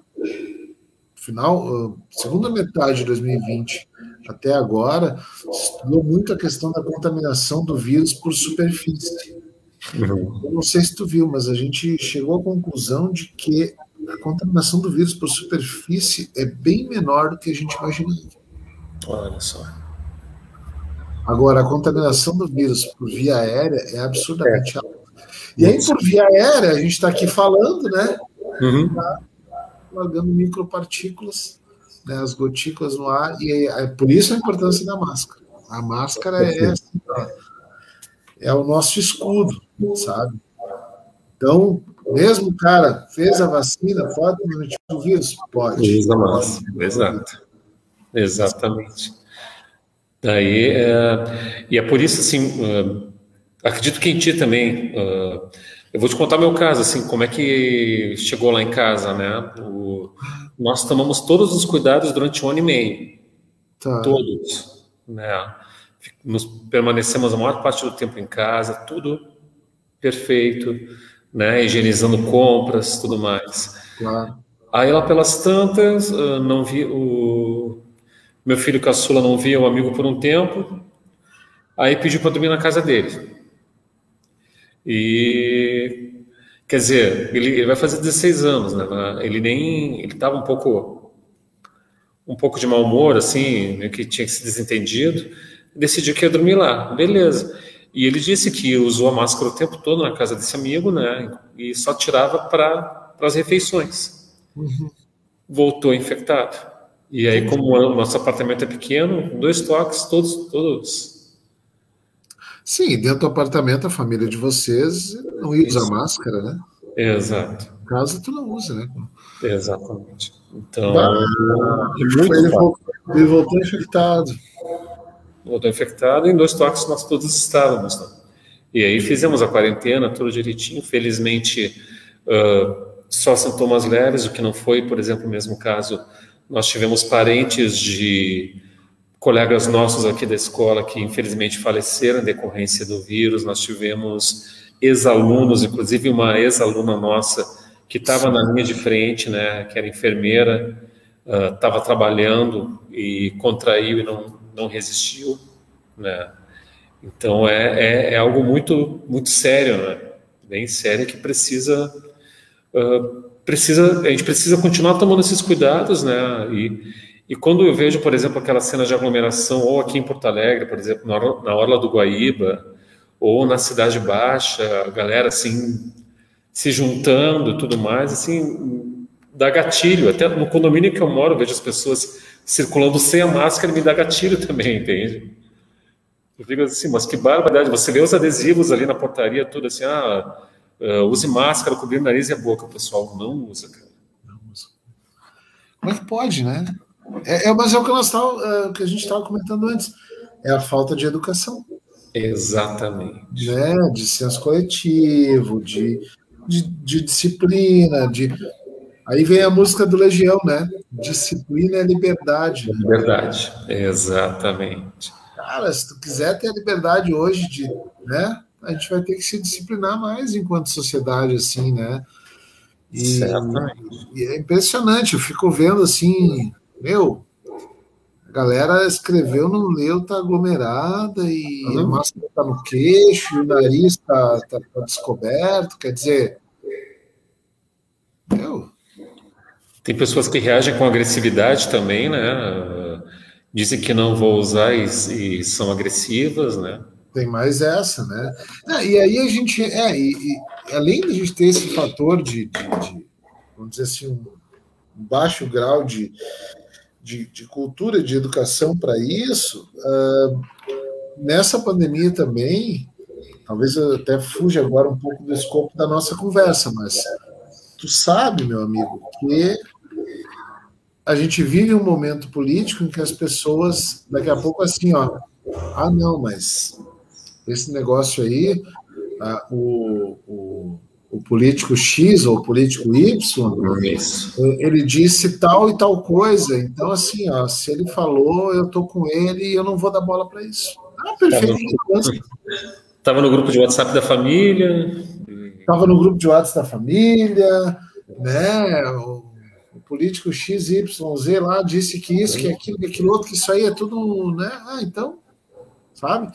segunda metade de 2020 até agora, estudou muito a questão da contaminação do vírus por superfície. Eu não sei se tu viu, mas a gente chegou à conclusão de que a contaminação do vírus por superfície é bem menor do que a gente imaginava. Olha só. Agora, a contaminação do vírus por via aérea é absurdamente alta. E aí, por via aérea, a gente está aqui falando, né? Tá largando micropartículas, né, as gotículas no ar, e é por isso a importância da máscara. A máscara é o nosso escudo, sabe? Então, mesmo o cara fez a vacina, pode transmitir o vírus? Pode. Usa a máscara, exato. Exatamente. Daí, e é por isso, assim, acredito que em ti também, eu vou te contar meu caso, assim, como é que chegou lá em casa, né? Nós tomamos todos os cuidados durante um ano e meio, todos, né? Permanecemos a maior parte do tempo em casa, tudo perfeito, né? Higienizando compras, tudo mais. Claro. Aí lá pelas tantas, não vi meu filho caçula não via o amigo por um tempo, aí pediu para dormir na casa dele. E, quer dizer, ele vai fazer 16 anos, né? Ele estava um pouco de mau humor, assim, que tinha que se desentendido, decidiu que ia dormir lá, beleza. E ele disse que usou a máscara o tempo todo na casa desse amigo, né? E só tirava para as refeições. Voltou infectado. E aí, como o nosso apartamento é pequeno, 2 toques, todos Sim, dentro do apartamento, a família de vocês não ia usar máscara, né? Exato. Em casa, tu não usa, né? Exatamente. Então, ele voltou infectado. Voltou infectado, em 2 toques nós todos estávamos. Né? E aí fizemos a quarentena, tudo direitinho. Felizmente, só sintomas leves, o que não foi, por exemplo, no mesmo caso, nós tivemos parentes de colegas nossos aqui da escola que infelizmente faleceram em decorrência do vírus. Nós tivemos ex-alunos, inclusive uma ex-aluna nossa que estava na linha de frente, né, que era enfermeira, estava trabalhando e contraiu e não resistiu, né? Então é algo muito, muito sério, né? Bem sério, que a gente precisa continuar tomando esses cuidados, né? E quando eu vejo, por exemplo, aquela cena de aglomeração, ou aqui em Porto Alegre, por exemplo, na Orla do Guaíba, ou na Cidade Baixa, a galera assim, se juntando e tudo mais, assim, dá gatilho. Até no condomínio que eu moro, eu vejo as pessoas circulando sem a máscara e me dá gatilho também, entende? Eu digo assim, mas que barbaridade, você vê os adesivos ali na portaria, tudo assim, use máscara, cobrir o nariz e a boca, o pessoal não usa, cara. Não usa. Como é que pode, né? Mas é o que que a gente estava comentando antes, é a falta de educação. Exatamente. Né? De senso coletivo, de disciplina, Aí vem a música do Legião, né? Disciplina é liberdade. Né? Liberdade, exatamente. Cara, se tu quiser ter a liberdade hoje né? A gente vai ter que se disciplinar mais enquanto sociedade, assim, né? E é impressionante, eu fico vendo assim, a galera escreveu, não leu, tá aglomerada e a máscara tá no queixo, o nariz tá descoberto, quer dizer... Tem pessoas que reagem com agressividade também, né? Dizem que não vou usar e são agressivas, né? Tem mais essa, né? E aí a gente... além de a gente ter esse fator de vamos dizer assim, um baixo grau de cultura, de educação para isso, nessa pandemia também, talvez eu até fuja agora um pouco do escopo da nossa conversa, mas tu sabe, meu amigo, que a gente vive um momento político em que as pessoas, daqui a pouco assim, não, mas... esse negócio aí, o político X ou o político Y, ele disse tal e tal coisa, então assim, se ele falou, eu tô com ele e eu não vou dar bola para isso. Perfeito. Estava no grupo de WhatsApp da família. Estava no grupo de WhatsApp da família, né, o político X, Y, Z lá disse que isso, que aquilo, que aquilo outro, que isso aí é tudo, né, então, sabe?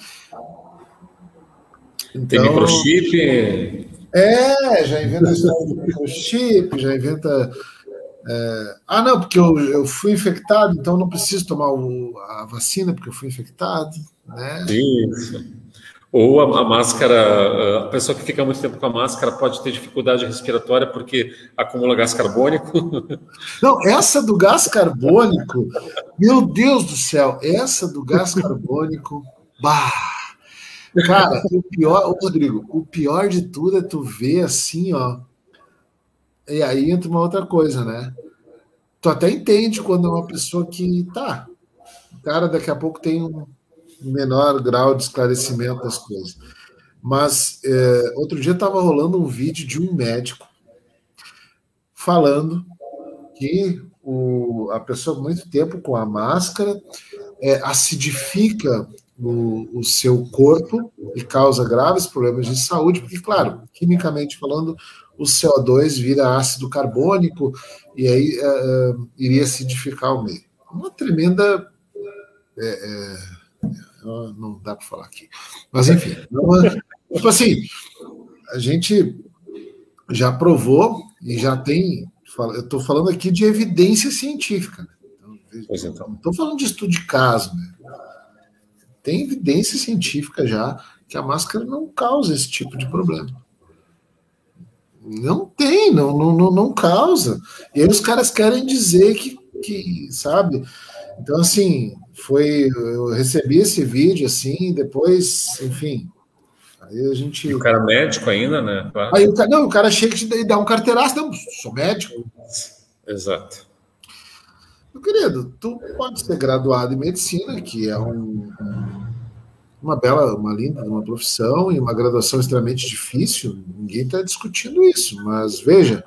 Então, tem microchip. Já inventa microchip, já inventa... não, porque eu fui infectado, então não preciso tomar a vacina, porque eu fui infectado, né? Isso. Ou a máscara, a pessoa que fica muito tempo com a máscara pode ter dificuldade respiratória porque acumula gás carbônico. Não, essa do gás carbônico, meu Deus do céu, essa do gás carbônico, Cara, o pior, Rodrigo, o pior de tudo é tu ver assim, e aí entra uma outra coisa, né? Tu até entende quando é uma pessoa que o cara daqui a pouco tem um menor grau de esclarecimento das coisas. Mas outro dia estava rolando um vídeo de um médico falando que a pessoa muito tempo com a máscara acidifica o seu corpo e causa graves problemas de saúde, porque, claro, quimicamente falando, o CO2 vira ácido carbônico e aí iria acidificar o meio. Uma tremenda... não dá para falar aqui. Mas, enfim, tipo assim, a gente já provou e já tem... Eu estou falando aqui de evidência científica. Né? Não estou falando de estudo de caso, né? Tem evidência científica já que a máscara não causa esse tipo de problema. Não causa. E aí os caras querem dizer que sabe? Então, assim, eu recebi esse vídeo, assim, depois, enfim, Aí a gente... E o cara é médico ainda, né? Claro. Aí o cara chega e dá um carteiraço, não, sou médico. Exato. Meu querido, tu pode ser graduado em medicina, que é uma bela, uma linda, uma profissão e uma graduação extremamente difícil, ninguém está discutindo isso, mas veja,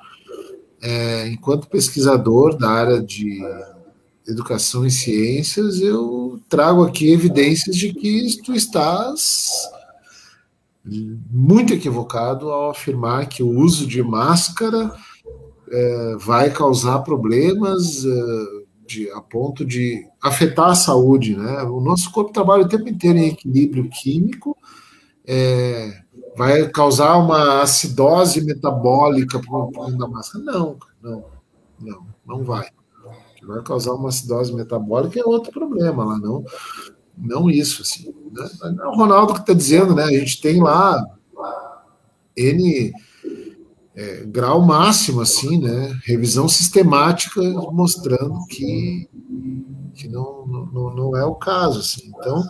enquanto pesquisador da área de educação e ciências, eu trago aqui evidências de que tu estás muito equivocado ao afirmar que o uso de máscara vai causar problemas a ponto de afetar a saúde, né? O nosso corpo trabalha o tempo inteiro em equilíbrio químico, vai causar uma acidose metabólica por causa da máscara? Não vai. Vai causar uma acidose metabólica é outro problema lá, não isso, assim, né? O Ronaldo que está dizendo, né? A gente tem lá N... grau máximo, assim, né? Revisão sistemática mostrando que não é o caso, assim. Então,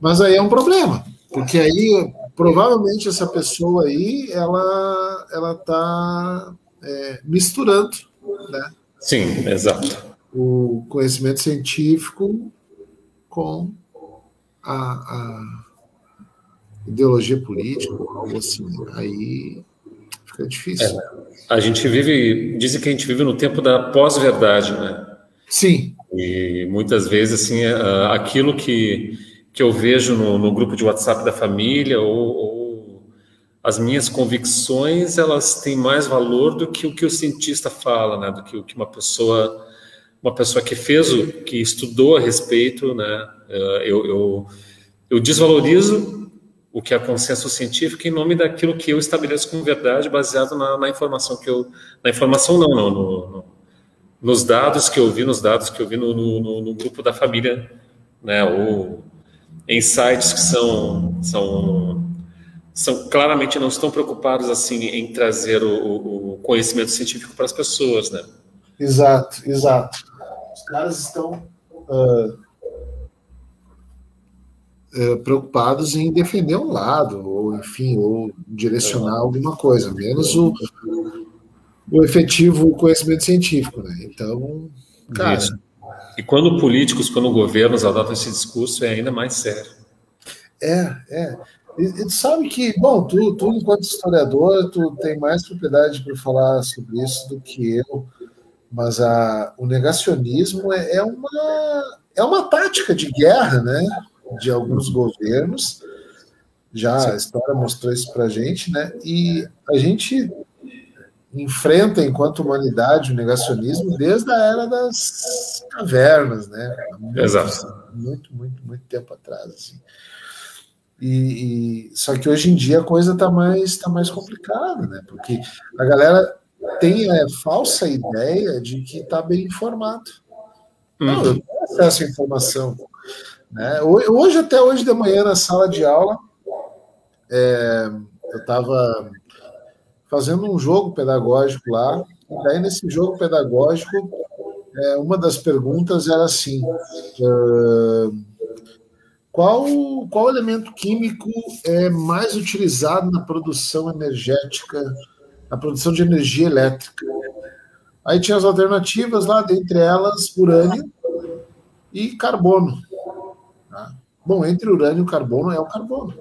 mas aí é um problema, porque aí provavelmente essa pessoa aí ela está misturando, né? Sim, exato. O conhecimento científico com a ideologia política, algo assim. Aí é difícil. A gente vive, dizem que a gente vive no tempo da pós-verdade, né? Sim. E muitas vezes, assim, aquilo que eu vejo no grupo de WhatsApp da família, ou as minhas convicções, elas têm mais valor do que o que o cientista fala, né? Do que o que uma pessoa que fez, que estudou a respeito, né? Eu desvalorizo o que é consenso científico em nome daquilo que eu estabeleço como verdade, baseado na informação que eu... Na informação nos dados que eu vi, no grupo da família, né, ou em sites que são claramente não estão preocupados, assim, em trazer o conhecimento científico para as pessoas, né? Exato. Os caras estão... preocupados em defender um lado, ou direcionar alguma coisa, menos o efetivo conhecimento científico, né? Então, cara... Isso. E quando políticos, quando governos adotam esse discurso, é ainda mais sério. E tu sabe que, bom, tu enquanto historiador, tu tem mais propriedade para falar sobre isso do que eu, mas o negacionismo é uma tática de guerra, né? De alguns governos, já a história mostrou isso para a gente, né? E a gente enfrenta, enquanto humanidade, o negacionismo desde a era das cavernas, né? Exato. Muito tempo atrás, assim. Só que hoje em dia a coisa tá mais complicada, né? Porque a galera tem a falsa ideia de que está bem informado. Não, eu tenho acesso à informação. Né? Hoje, até hoje de manhã, na sala de aula, eu estava fazendo um jogo pedagógico lá, e daí nesse jogo pedagógico, uma das perguntas era assim, qual elemento químico é mais utilizado na produção energética, na produção de energia elétrica? Aí tinha as alternativas lá, dentre elas, urânio e carbono. Bom, entre urânio e carbono é o carbono.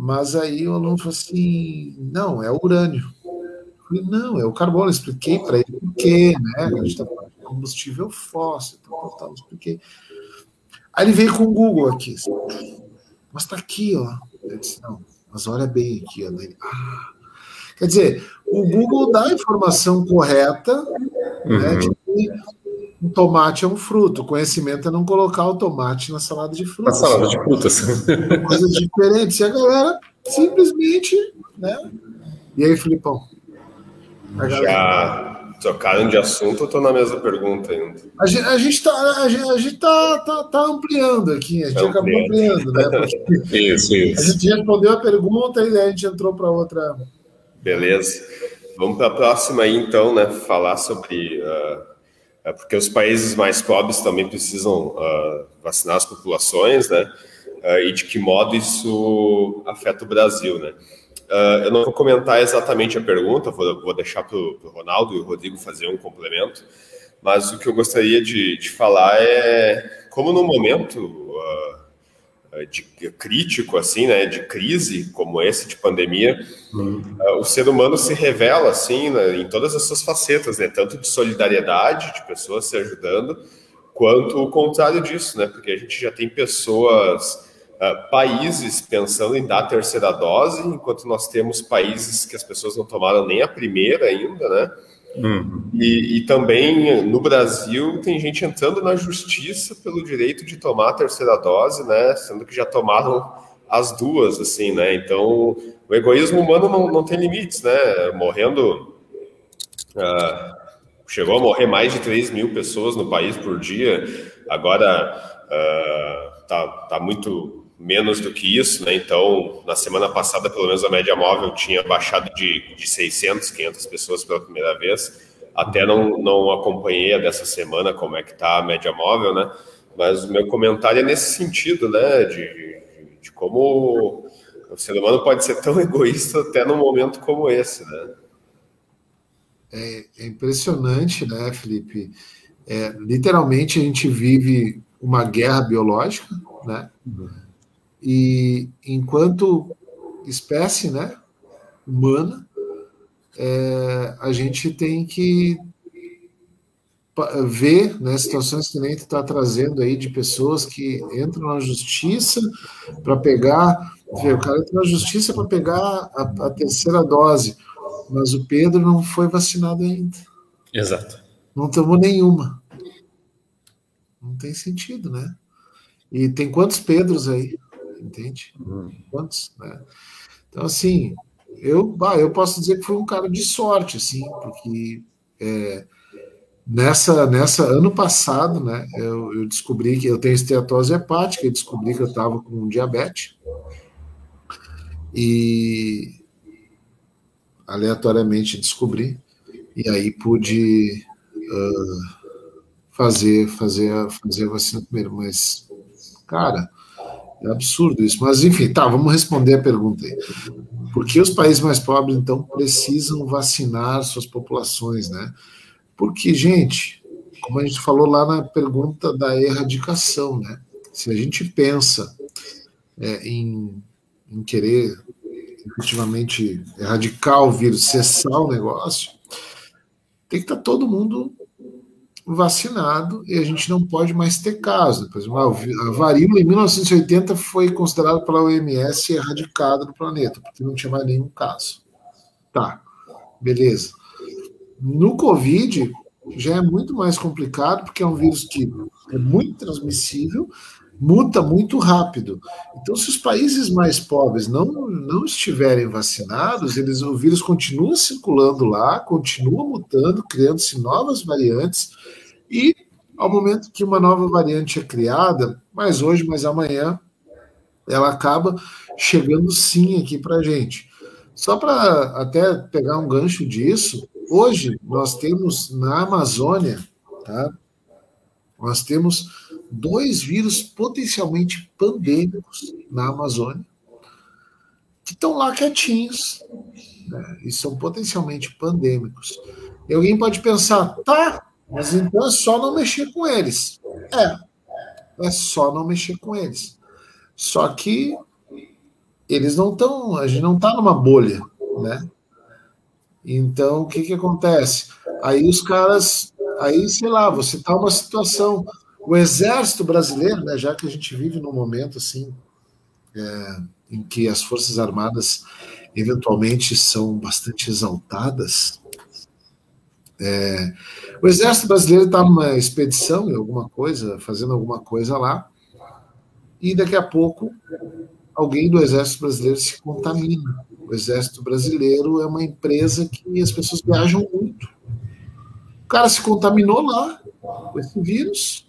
Mas aí o aluno falou assim, não, é o urânio. Eu falei, não, é o carbono. Eu expliquei para ele por quê, né? A gente está falando de combustível fóssil, tal, expliquei. Aí ele veio com o Google aqui. Assim, mas está aqui, ó. Eu disse, não, mas olha bem aqui. Ó. Quer dizer, o Google dá a informação correta, né? De que um tomate é um fruto. O conhecimento é não colocar o tomate na salada de frutas. Na salada de frutas. Coisas diferentes. E a galera simplesmente, né? E aí, Filipão? Já trocaram de assunto ou estou na mesma pergunta ainda? A gente tá ampliando aqui. A gente acabou ampliando, né? Porque isso. A gente respondeu a pergunta e a gente entrou para outra. Beleza. Vamos para a próxima aí, então, né? Falar sobre... porque os países mais pobres também precisam vacinar as populações, né? e de que modo isso afeta o Brasil, né? Eu não vou comentar exatamente a pergunta, vou deixar para o Ronaldo e o Rodrigo fazer um complemento, mas o que eu gostaria de falar é como no momento crítico, assim, né, de crise como esse, de pandemia, o ser humano se revela assim, né, em todas as suas facetas, né, tanto de solidariedade, de pessoas se ajudando, quanto o contrário disso, né, porque a gente já tem pessoas... países pensando em dar a terceira dose, enquanto nós temos países que as pessoas não tomaram nem a primeira ainda, né? E também no Brasil tem gente entrando na justiça pelo direito de tomar a terceira dose, né? Sendo que já tomaram as duas, assim, né? Então, o egoísmo humano não tem limites, né? Morrendo... chegou a morrer mais de 3 mil pessoas no país por dia, agora tá muito... menos do que isso, né? Então, na semana passada, pelo menos a média móvel tinha baixado de 600, 500 pessoas pela primeira vez. Até não acompanhei a dessa semana como é que tá a média móvel, né? Mas o meu comentário é nesse sentido, né? De como o ser humano pode ser tão egoísta até num momento como esse, né? É impressionante, né, Felipe? Literalmente a gente vive uma guerra biológica, né? E enquanto espécie, né, humana, a gente tem que ver, né, situações que nem tu está trazendo aí, de pessoas que entram na justiça para pegar, o cara entra na justiça para pegar a terceira dose, mas o Pedro não foi vacinado ainda. Exato. Não tomou nenhuma. Não tem sentido, né? E tem quantos Pedros aí, entende? Quantos, né? Então, assim, eu posso dizer que foi um cara de sorte, assim, porque ano passado, né, eu descobri que eu tenho esteatose hepática, eu descobri que eu estava com diabetes, e aleatoriamente descobri, e aí pude fazer a vacina primeiro, mas... Cara, é absurdo isso. Mas, enfim, tá, vamos responder a pergunta aí. Por que os países mais pobres, então, precisam vacinar suas populações, né? Porque, gente, como a gente falou lá na pergunta da erradicação, né? Se a gente pensa em querer, efetivamente, erradicar o vírus, cessar o negócio, tem que estar todo mundo... vacinado, e a gente não pode mais ter caso. Por exemplo, a varíola em 1980 foi considerada pela OMS erradicada do planeta, porque não tinha mais nenhum caso. Tá, beleza. No Covid, já é muito mais complicado, porque é um vírus que é muito transmissível, muta muito rápido. Então, se os países mais pobres não estiverem vacinados, o vírus continua circulando lá, continua mutando, criando-se novas variantes, e ao momento que uma nova variante é criada, mais hoje, mais amanhã, ela acaba chegando sim aqui para a gente. Só para até pegar um gancho disso, hoje nós temos na Amazônia, tá? Nós temos 2 vírus potencialmente pandêmicos na Amazônia, que estão lá quietinhos, né, e são potencialmente pandêmicos. E alguém pode pensar, tá, mas então é só não mexer com eles. É só não mexer com eles. Só que eles não estão, a gente não está numa bolha, né? Então, o que acontece? Aí os caras, sei lá, você está numa situação... O Exército Brasileiro, né, já que a gente vive num momento assim, em que as Forças Armadas eventualmente são bastante exaltadas, o Exército Brasileiro está numa expedição, fazendo alguma coisa lá, e daqui a pouco alguém do Exército Brasileiro se contamina. O Exército Brasileiro é uma empresa que as pessoas viajam muito. O cara se contaminou lá com esse vírus.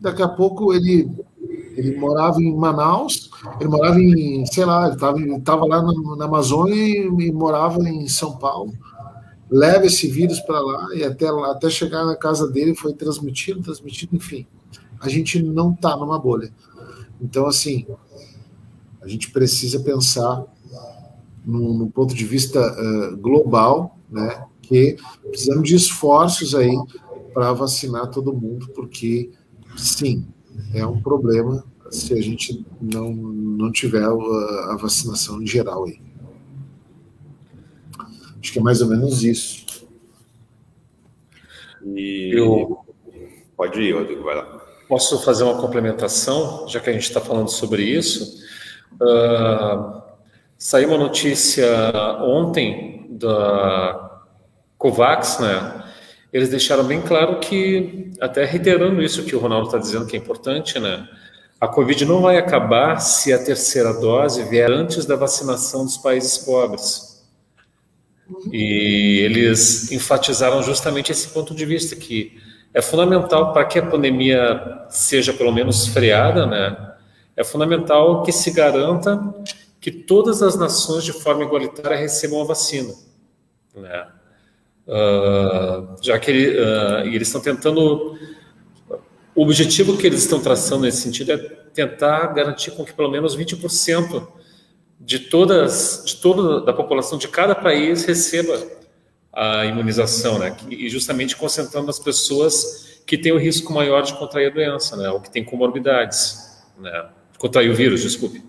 Daqui a pouco ele morava em Manaus, ele morava em, sei lá, ele estava lá na Amazônia e morava em São Paulo. Leva esse vírus para lá e até chegar na casa dele foi transmitido, enfim. A gente não está numa bolha. Então, assim, a gente precisa pensar no ponto de vista global, né, que precisamos de esforços aí para vacinar todo mundo, porque, sim, é um problema se a gente não tiver a vacinação em geral aí. Acho que é mais ou menos isso. Pode ir, Rodrigo, vai lá. Posso fazer uma complementação, já que a gente está falando sobre isso? Saiu uma notícia ontem da COVAX, né? Eles deixaram bem claro que, até reiterando isso que o Ronaldo está dizendo que é importante, né? A Covid não vai acabar se a terceira dose vier antes da vacinação dos países pobres. E eles enfatizaram justamente esse ponto de vista, que é fundamental para que a pandemia seja pelo menos freada, né? É fundamental que se garanta que todas as nações de forma igualitária recebam a vacina, né? Já que eles estão tentando... O objetivo que eles estão traçando nesse sentido é tentar garantir com que pelo menos 20% de toda a população de cada país receba a imunização, né? E justamente concentrando as pessoas que têm o risco maior de contrair a doença, né? Ou que têm comorbidades, né? Contrair o vírus, desculpe,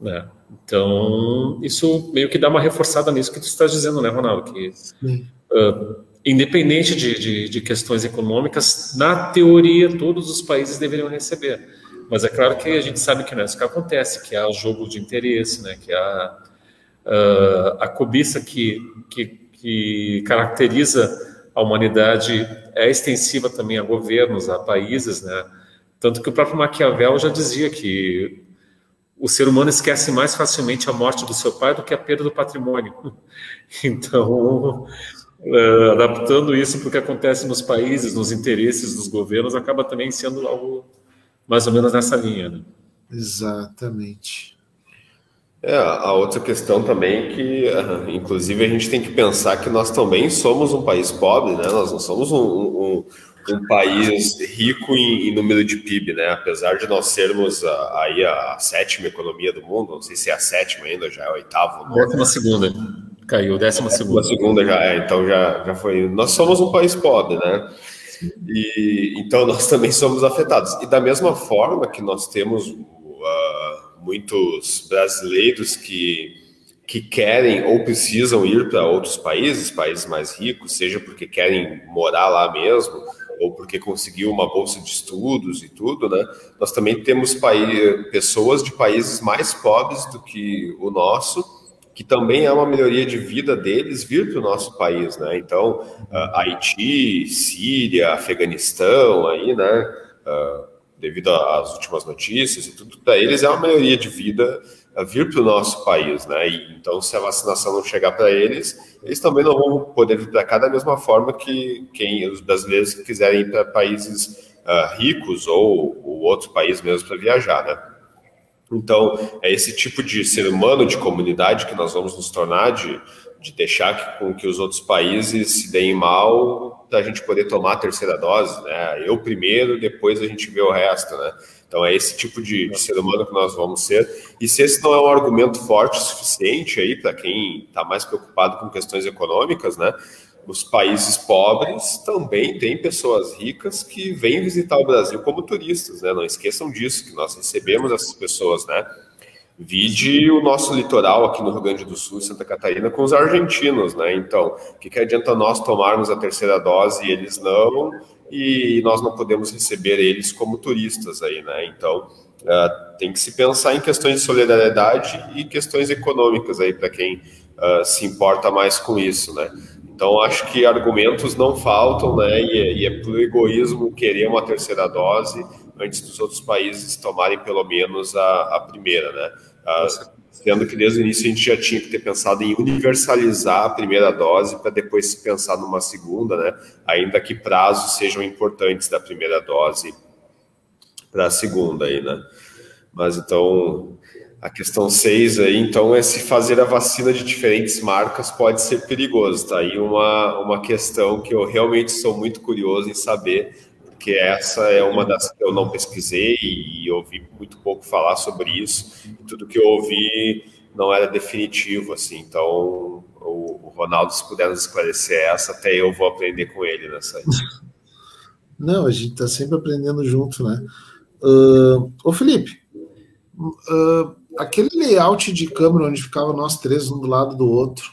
né? Então, isso meio que dá uma reforçada nisso que tu estás dizendo, né, Ronaldo? Que... Independente de questões econômicas, na teoria, todos os países deveriam receber. Mas é claro que a gente sabe que não é isso que acontece, que há o jogo de interesse, né? Que há a cobiça que caracteriza a humanidade, é extensiva também a governos, a países, né? Tanto que o próprio Maquiavel já dizia que o ser humano esquece mais facilmente a morte do seu pai do que a perda do patrimônio. Então... adaptando isso para o que acontece nos países, nos interesses dos governos, acaba também sendo algo mais ou menos nessa linha, né? Exatamente. A outra questão também que, inclusive, a gente tem que pensar que nós também somos um país pobre, né? Nós não somos um país rico em número de PIB, né? Apesar de nós sermos aí a sétima economia do mundo, não sei se é a sétima ainda, já é a oitava. Décima segunda. Caiu, décima segunda já é, então já foi. Nós somos um país pobre, né? E então nós também somos afetados. E da mesma forma que nós temos muitos brasileiros que querem ou precisam ir para outros países mais ricos, seja porque querem morar lá mesmo, ou porque conseguiu uma bolsa de estudos e tudo, né? Nós também temos pessoas de países mais pobres do que o nosso, que também é uma melhoria de vida deles vir para o nosso país, né? Então, Haiti, Síria, Afeganistão, aí, né? Devido às últimas notícias e tudo, para eles é uma melhoria de vida vir para o nosso país, né? E, então, se a vacinação não chegar para eles, eles também não vão poder vir para cá da mesma forma que os brasileiros que quiserem ir para países ricos ou outro país mesmo para viajar, né? Então, é esse tipo de ser humano, de comunidade que nós vamos nos tornar, de deixar com que os outros países se deem mal, da gente poder tomar a terceira dose, né? Eu primeiro, depois a gente vê o resto, né? Então, é esse tipo de ser humano que nós vamos ser. E se esse não é um argumento forte o suficiente aí para quem está mais preocupado com questões econômicas, né? Os países pobres também têm pessoas ricas que vêm visitar o Brasil como turistas, né? Não esqueçam disso, que nós recebemos essas pessoas, né? Vide o nosso litoral aqui no Rio Grande do Sul, Santa Catarina, com os argentinos, né? Então, o que adianta nós tomarmos a terceira dose e eles não, e nós não podemos receber eles como turistas aí, né? Então, tem que se pensar em questões de solidariedade e questões econômicas aí para quem se importa mais com isso, né? Então, acho que argumentos não faltam, né? E é pelo egoísmo querer uma terceira dose antes dos outros países tomarem pelo menos a primeira, né? Sendo que desde o início a gente já tinha que ter pensado em universalizar a primeira dose para depois se pensar numa segunda, né? Ainda que prazos sejam importantes da primeira dose para a segunda aí, né? Mas então... A questão 6 aí, então, é se fazer a vacina de diferentes marcas pode ser perigoso, tá? Aí uma questão que eu realmente sou muito curioso em saber, porque essa é uma das que eu não pesquisei e ouvi muito pouco falar sobre isso. Tudo que eu ouvi não era definitivo, assim. Então, o Ronaldo, se puder nos esclarecer essa, até eu vou aprender com ele nessa. Não, a gente está sempre aprendendo junto, né? Ô, Felipe, aquele layout de câmera onde ficava nós três um do lado do outro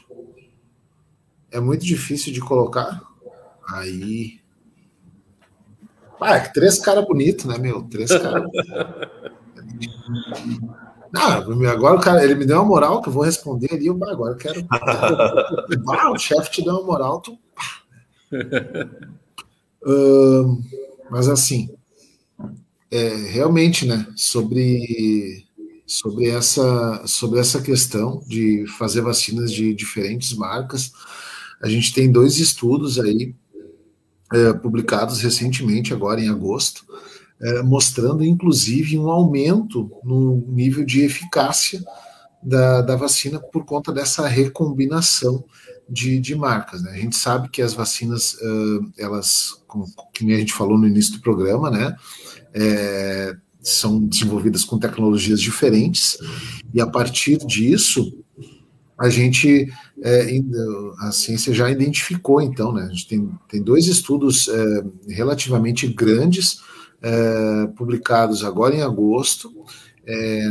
é muito difícil de colocar? Aí... Ah, que três caras bonitos, né, meu? Três caras... Não, agora o cara, ele me deu uma moral que eu vou responder ali, agora eu quero... Ah, o chefe te deu uma moral, tu... mas assim, realmente, né, sobre essa questão de fazer vacinas de diferentes marcas, a gente tem dois estudos aí, publicados recentemente, agora em agosto, mostrando inclusive um aumento no nível de eficácia da vacina por conta dessa recombinação de marcas, né? A gente sabe que as vacinas, elas, como a gente falou no início do programa, né, são desenvolvidas com tecnologias diferentes, e a partir disso a gente, a ciência já identificou, então, né, a gente tem dois estudos relativamente grandes, publicados agora em agosto,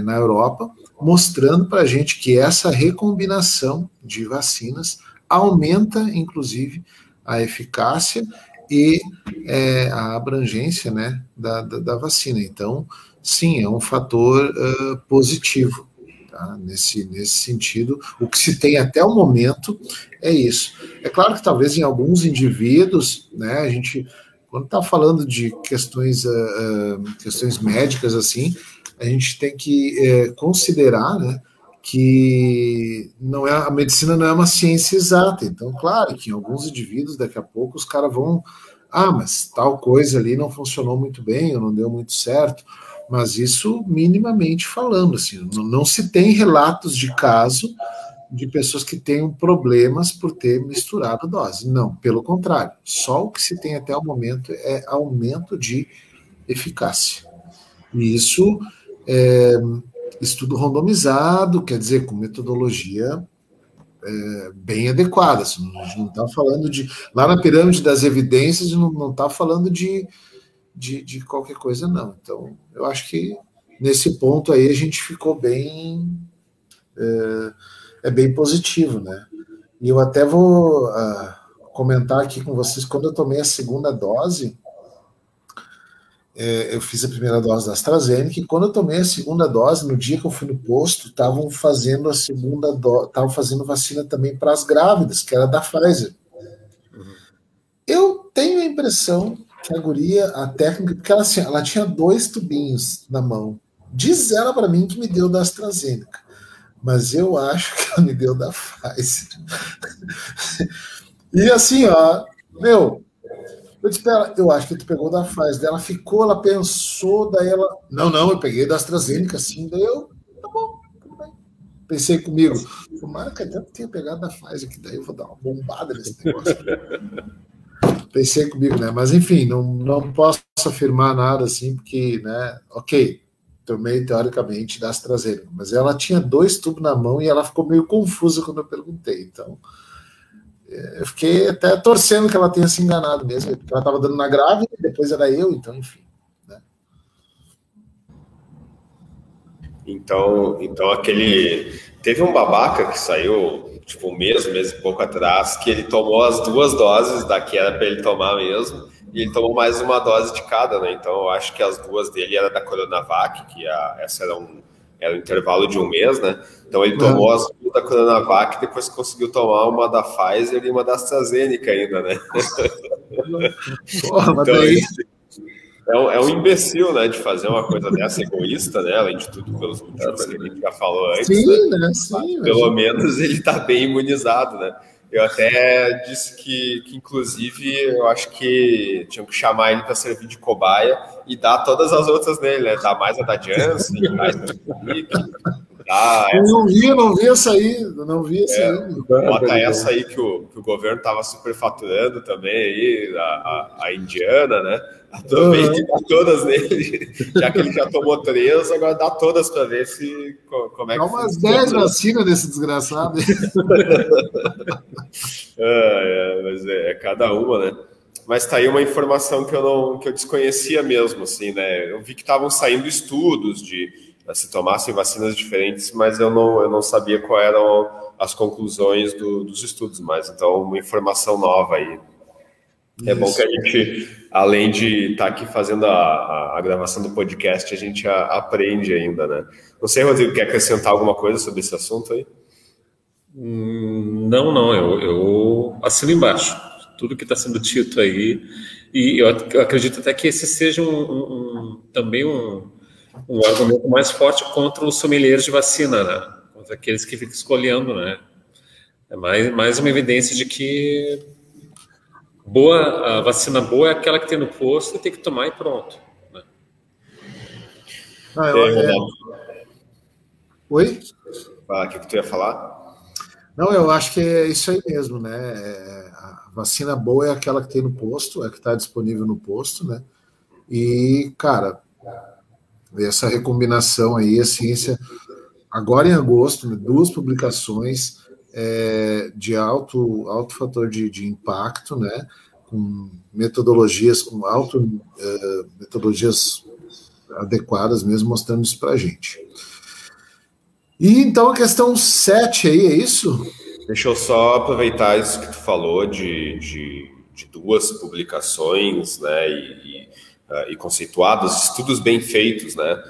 na Europa, mostrando para a gente que essa recombinação de vacinas aumenta, inclusive, a eficácia e a abrangência, né, da vacina. Então, sim, é um fator positivo. Tá? Nesse sentido, o que se tem até o momento é isso. É claro que talvez em alguns indivíduos, né, a gente, quando está falando de questões médicas, assim, a gente tem que considerar, né, que a medicina não é uma ciência exata. Então, claro que em alguns indivíduos, daqui a pouco, os caras vão... Ah, mas tal coisa ali não funcionou muito bem, ou não deu muito certo. Mas isso minimamente falando, assim, não se tem relatos de caso de pessoas que tenham problemas por ter misturado dose. Não, pelo contrário. Só o que se tem até o momento é aumento de eficácia. E isso é estudo randomizado, quer dizer, com metodologia bem adequada. Assim, a gente não está falando de... Lá na pirâmide das evidências, não está falando de qualquer coisa, não. Então, eu acho que nesse ponto aí a gente ficou bem... É bem positivo, né? E eu até vou comentar aqui com vocês, quando eu tomei a segunda dose, eu fiz a primeira dose da AstraZeneca, e quando eu tomei a segunda dose, no dia que eu fui no posto, estavam fazendo a segunda dose, estavam fazendo vacina também para as grávidas, que era da Pfizer. Eu tenho a impressão que a guria, a técnica, porque ela, assim, ela tinha dois tubinhos na mão. Diz ela para mim que me deu da AstraZeneca, mas eu acho que ela me deu da Pfizer. E assim, ó, meu, eu disse pra ela, eu acho que tu pegou da Pfizer. Daí ela ficou, ela pensou, daí ela... Não, eu peguei da AstraZeneca, sim. Daí eu, tá bom, tudo bem. Pensei comigo, tomara que até tenha pegado da Pfizer, que daí eu vou dar uma bombada nesse negócio. Pensei comigo, né? Mas enfim, não posso afirmar nada assim, porque, né, ok, tomei, teoricamente, da AstraZeneca, mas ela tinha dois tubos na mão e ela ficou meio confusa quando eu perguntei, então eu fiquei até torcendo que ela tenha se enganado mesmo, porque ela estava dando na grávida e depois era eu, então, enfim. Né? Então aquele... Teve um babaca que saiu, tipo, mês e pouco atrás, que ele tomou as duas doses daqui, era para ele tomar mesmo, e ele tomou mais uma dose de cada, né? Então, eu acho que as duas dele eram da Coronavac, que essa era um intervalo de um mês, né? Então, ele tomou as duas da Coronavac e depois conseguiu tomar uma da Pfizer e uma da AstraZeneca ainda, né? Porra, então, é um imbecil, né, de fazer uma coisa dessa, egoísta, né? Além de tudo, pelos motivos que a gente já falou antes. Sim, né? Sim, pelo menos ele tá bem imunizado, né? Eu até disse que, inclusive, eu acho que tinha que chamar ele para servir de cobaia e dar todas as outras nele, né? Dar mais a da Janssen, mais a da Sputnik, Ah, eu não vi essa aí. Bota essa aí que o governo estava superfaturando também aí, a indiana, né? Também tem que dar todas nele, já que ele já tomou 3, agora dá todas para ver se como é que. Dá umas 10 vacinas desse desgraçado. Mas é cada uma, né? Mas tá aí uma informação que eu desconhecia mesmo, assim, né? Eu vi que estavam saindo estudos de se tomassem vacinas diferentes, mas eu não sabia quais eram as conclusões dos estudos, mas então uma informação nova aí. É bom que a gente, além de estar aqui fazendo a gravação do podcast, a gente aprende ainda, né? Não sei, Rodrigo, quer acrescentar alguma coisa sobre esse assunto aí? Não, eu assino embaixo tudo que está sendo dito aí, e eu acredito até que esse seja um argumento mais forte contra os sommeliers de vacina, né? Contra aqueles que ficam escolhendo, né? É mais uma evidência de que a vacina boa é aquela que tem no posto e tem que tomar e pronto, né? Oi? Ah, o que tu ia falar? Não, eu acho que é isso aí mesmo, né? A vacina boa é aquela que tem no posto, é a que está disponível no posto, né? E, cara, essa recombinação aí, a ciência, agora em agosto, né, 2 publicações de alto fator de impacto, né? Com metodologias, metodologias adequadas mesmo, mostrando isso pra gente. E então a questão 7 aí, é isso? Deixa eu só aproveitar isso que tu falou de 2 publicações, né, e conceituadas, estudos bem feitos, né?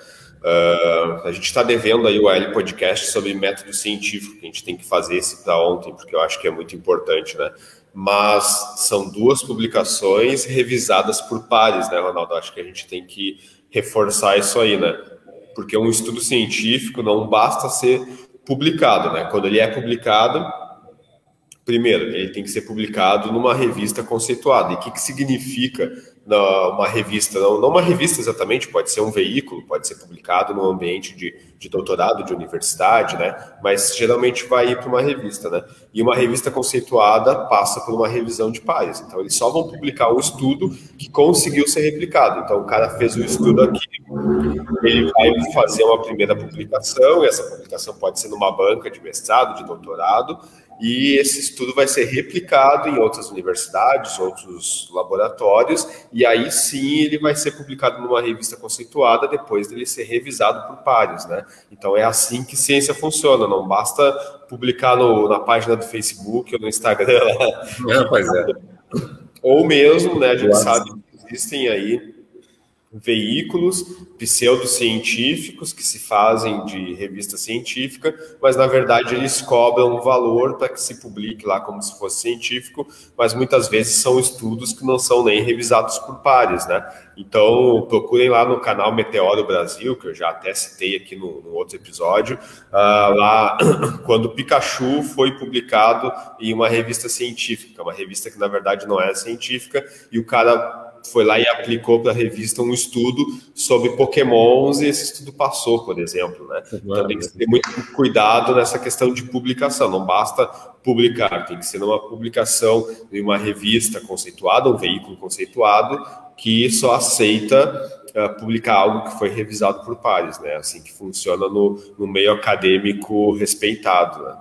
A gente está devendo aí o AL Podcast sobre método científico, que a gente tem que fazer esse para ontem, porque eu acho que é muito importante, né? Mas são 2 publicações revisadas por pares, né, Ronaldo? Acho que a gente tem que reforçar isso aí, né? Porque um estudo científico não basta ser publicado, né? Quando ele é publicado, primeiro, ele tem que ser publicado numa revista conceituada. E o que significa uma revista? Não uma revista exatamente, pode ser um veículo, pode ser publicado num ambiente de doutorado, de universidade, né? Mas geralmente vai ir para uma revista, né? E uma revista conceituada passa por uma revisão de pares. Então, eles só vão publicar o estudo que conseguiu ser replicado. Então, o cara fez o estudo aqui, ele vai fazer uma primeira publicação, e essa publicação pode ser numa banca de mestrado, de doutorado, e esse estudo vai ser replicado em outras universidades, outros laboratórios, e aí sim ele vai ser publicado numa revista conceituada depois dele ser revisado por pares, né? Então é assim que ciência funciona, não basta publicar na página do Facebook ou no Instagram. Pois é. Ou mesmo, né, a gente sabe que existem aí veículos pseudocientíficos que se fazem de revista científica, mas na verdade eles cobram valor para que se publique lá como se fosse científico, mas muitas vezes são estudos que não são nem revisados por pares, né? Então procurem lá no canal Meteoro Brasil, que eu já até citei aqui no outro episódio, lá quando Pikachu foi publicado em uma revista científica, uma revista que na verdade não é científica, e o cara foi lá e aplicou para a revista um estudo sobre Pokémons, e esse estudo passou, por exemplo, né? Então tem que ter muito cuidado nessa questão de publicação, não basta publicar, tem que ser uma publicação em uma revista conceituada, um veículo conceituado, que só aceita publicar algo que foi revisado por pares, né? Assim que funciona no meio acadêmico respeitado, né?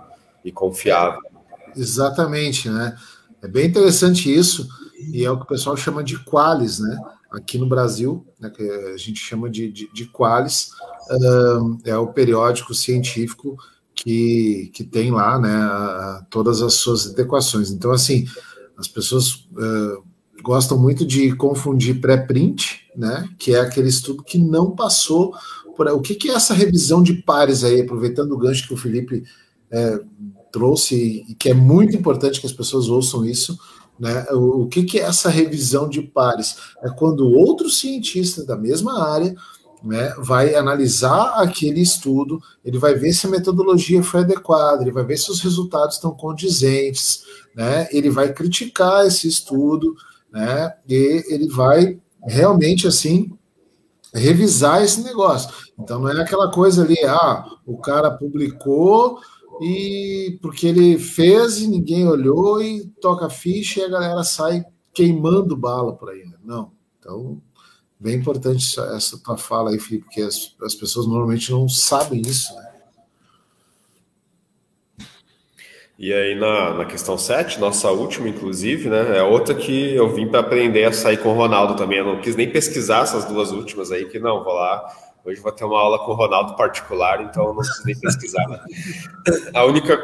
E confiável. Exatamente, né? É bem interessante isso, e é o que o pessoal chama de qualis, né? Aqui no Brasil, né, que a gente chama de qualis, é o periódico científico que tem lá, né, todas as suas adequações. Então, assim, as pessoas gostam muito de confundir pré-print, né, que é aquele estudo que não passou por... O que é essa revisão de pares aí, aproveitando o gancho que o Felipe trouxe, e que é muito importante que as pessoas ouçam isso, né? O que é essa revisão de pares? É quando outro cientista da mesma área, né, vai analisar aquele estudo, ele vai ver se a metodologia foi adequada, ele vai ver se os resultados estão condizentes, né? Ele vai criticar esse estudo, né? E ele vai realmente assim revisar esse negócio. Então, não é aquela coisa ali, o cara publicou e porque ele fez e ninguém olhou e toca a ficha e a galera sai queimando bala por aí. Não. Então, bem importante essa tua fala aí, Felipe, porque as pessoas normalmente não sabem isso, né? E aí, na questão 7, nossa última, inclusive, né? É outra que eu vim para aprender a sair com o Ronaldo também. Eu não quis nem pesquisar essas duas últimas aí, que não, vou lá. Hoje vou ter uma aula com o Ronaldo particular, então eu não preciso nem pesquisar, né? A única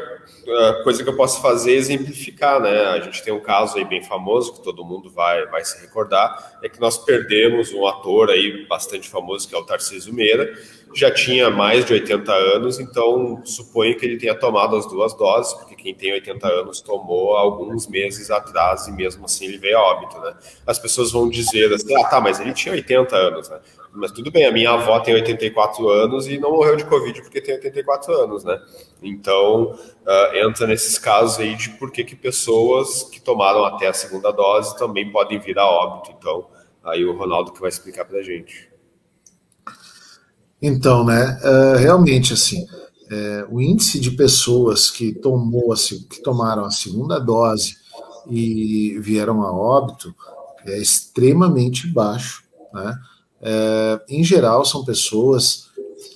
coisa que eu posso fazer é exemplificar, né? A gente tem um caso aí bem famoso, que todo mundo vai se recordar, é que nós perdemos um ator aí bastante famoso, que é o Tarcísio Meira. Já tinha mais de 80 anos, então suponho que ele tenha tomado as duas doses, porque quem tem 80 anos tomou alguns meses atrás e mesmo assim ele veio a óbito, né? As pessoas vão dizer assim, mas ele tinha 80 anos, né? Mas tudo bem, a minha avó tem 84 anos e não morreu de Covid porque tem 84 anos, né? Então, entra nesses casos aí de por que pessoas que tomaram até a segunda dose também podem vir a óbito. Então, aí o Ronaldo que vai explicar pra gente. Então, né, realmente, assim, o índice de pessoas que tomaram a segunda dose e vieram a óbito é extremamente baixo, né? Em geral, são pessoas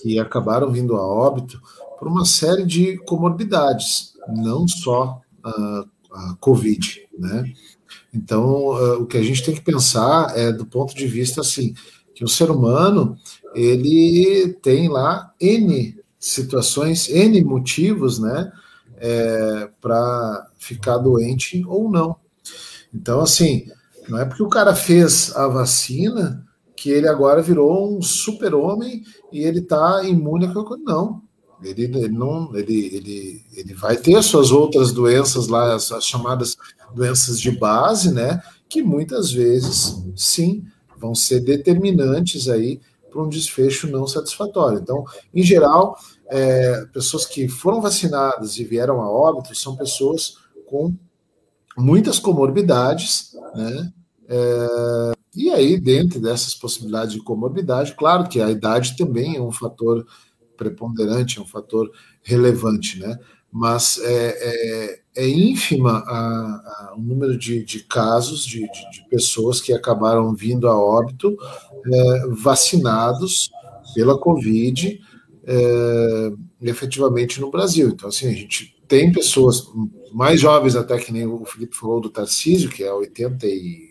que acabaram vindo a óbito por uma série de comorbidades, não só a COVID, né? Então, o que a gente tem que pensar é do ponto de vista, assim, que o ser humano, ele tem lá N situações, N motivos, né, para ficar doente ou não. Então, assim, não é porque o cara fez a vacina que ele agora virou um super-homem e ele está imune a qualquer coisa. Não, ele vai ter as suas outras doenças lá, as chamadas doenças de base, né, que muitas vezes, sim, vão ser determinantes aí para um desfecho não satisfatório. Então, em geral, pessoas que foram vacinadas e vieram a óbito são pessoas com muitas comorbidades, né? E aí, dentro dessas possibilidades de comorbidade, claro que a idade também é um fator preponderante, é um fator relevante, né? Mas é ínfima o número de casos de pessoas que acabaram vindo a óbito vacinados pela Covid efetivamente no Brasil. Então, assim, a gente tem pessoas mais jovens, até que nem o Felipe falou do Tarcísio, que é 80 e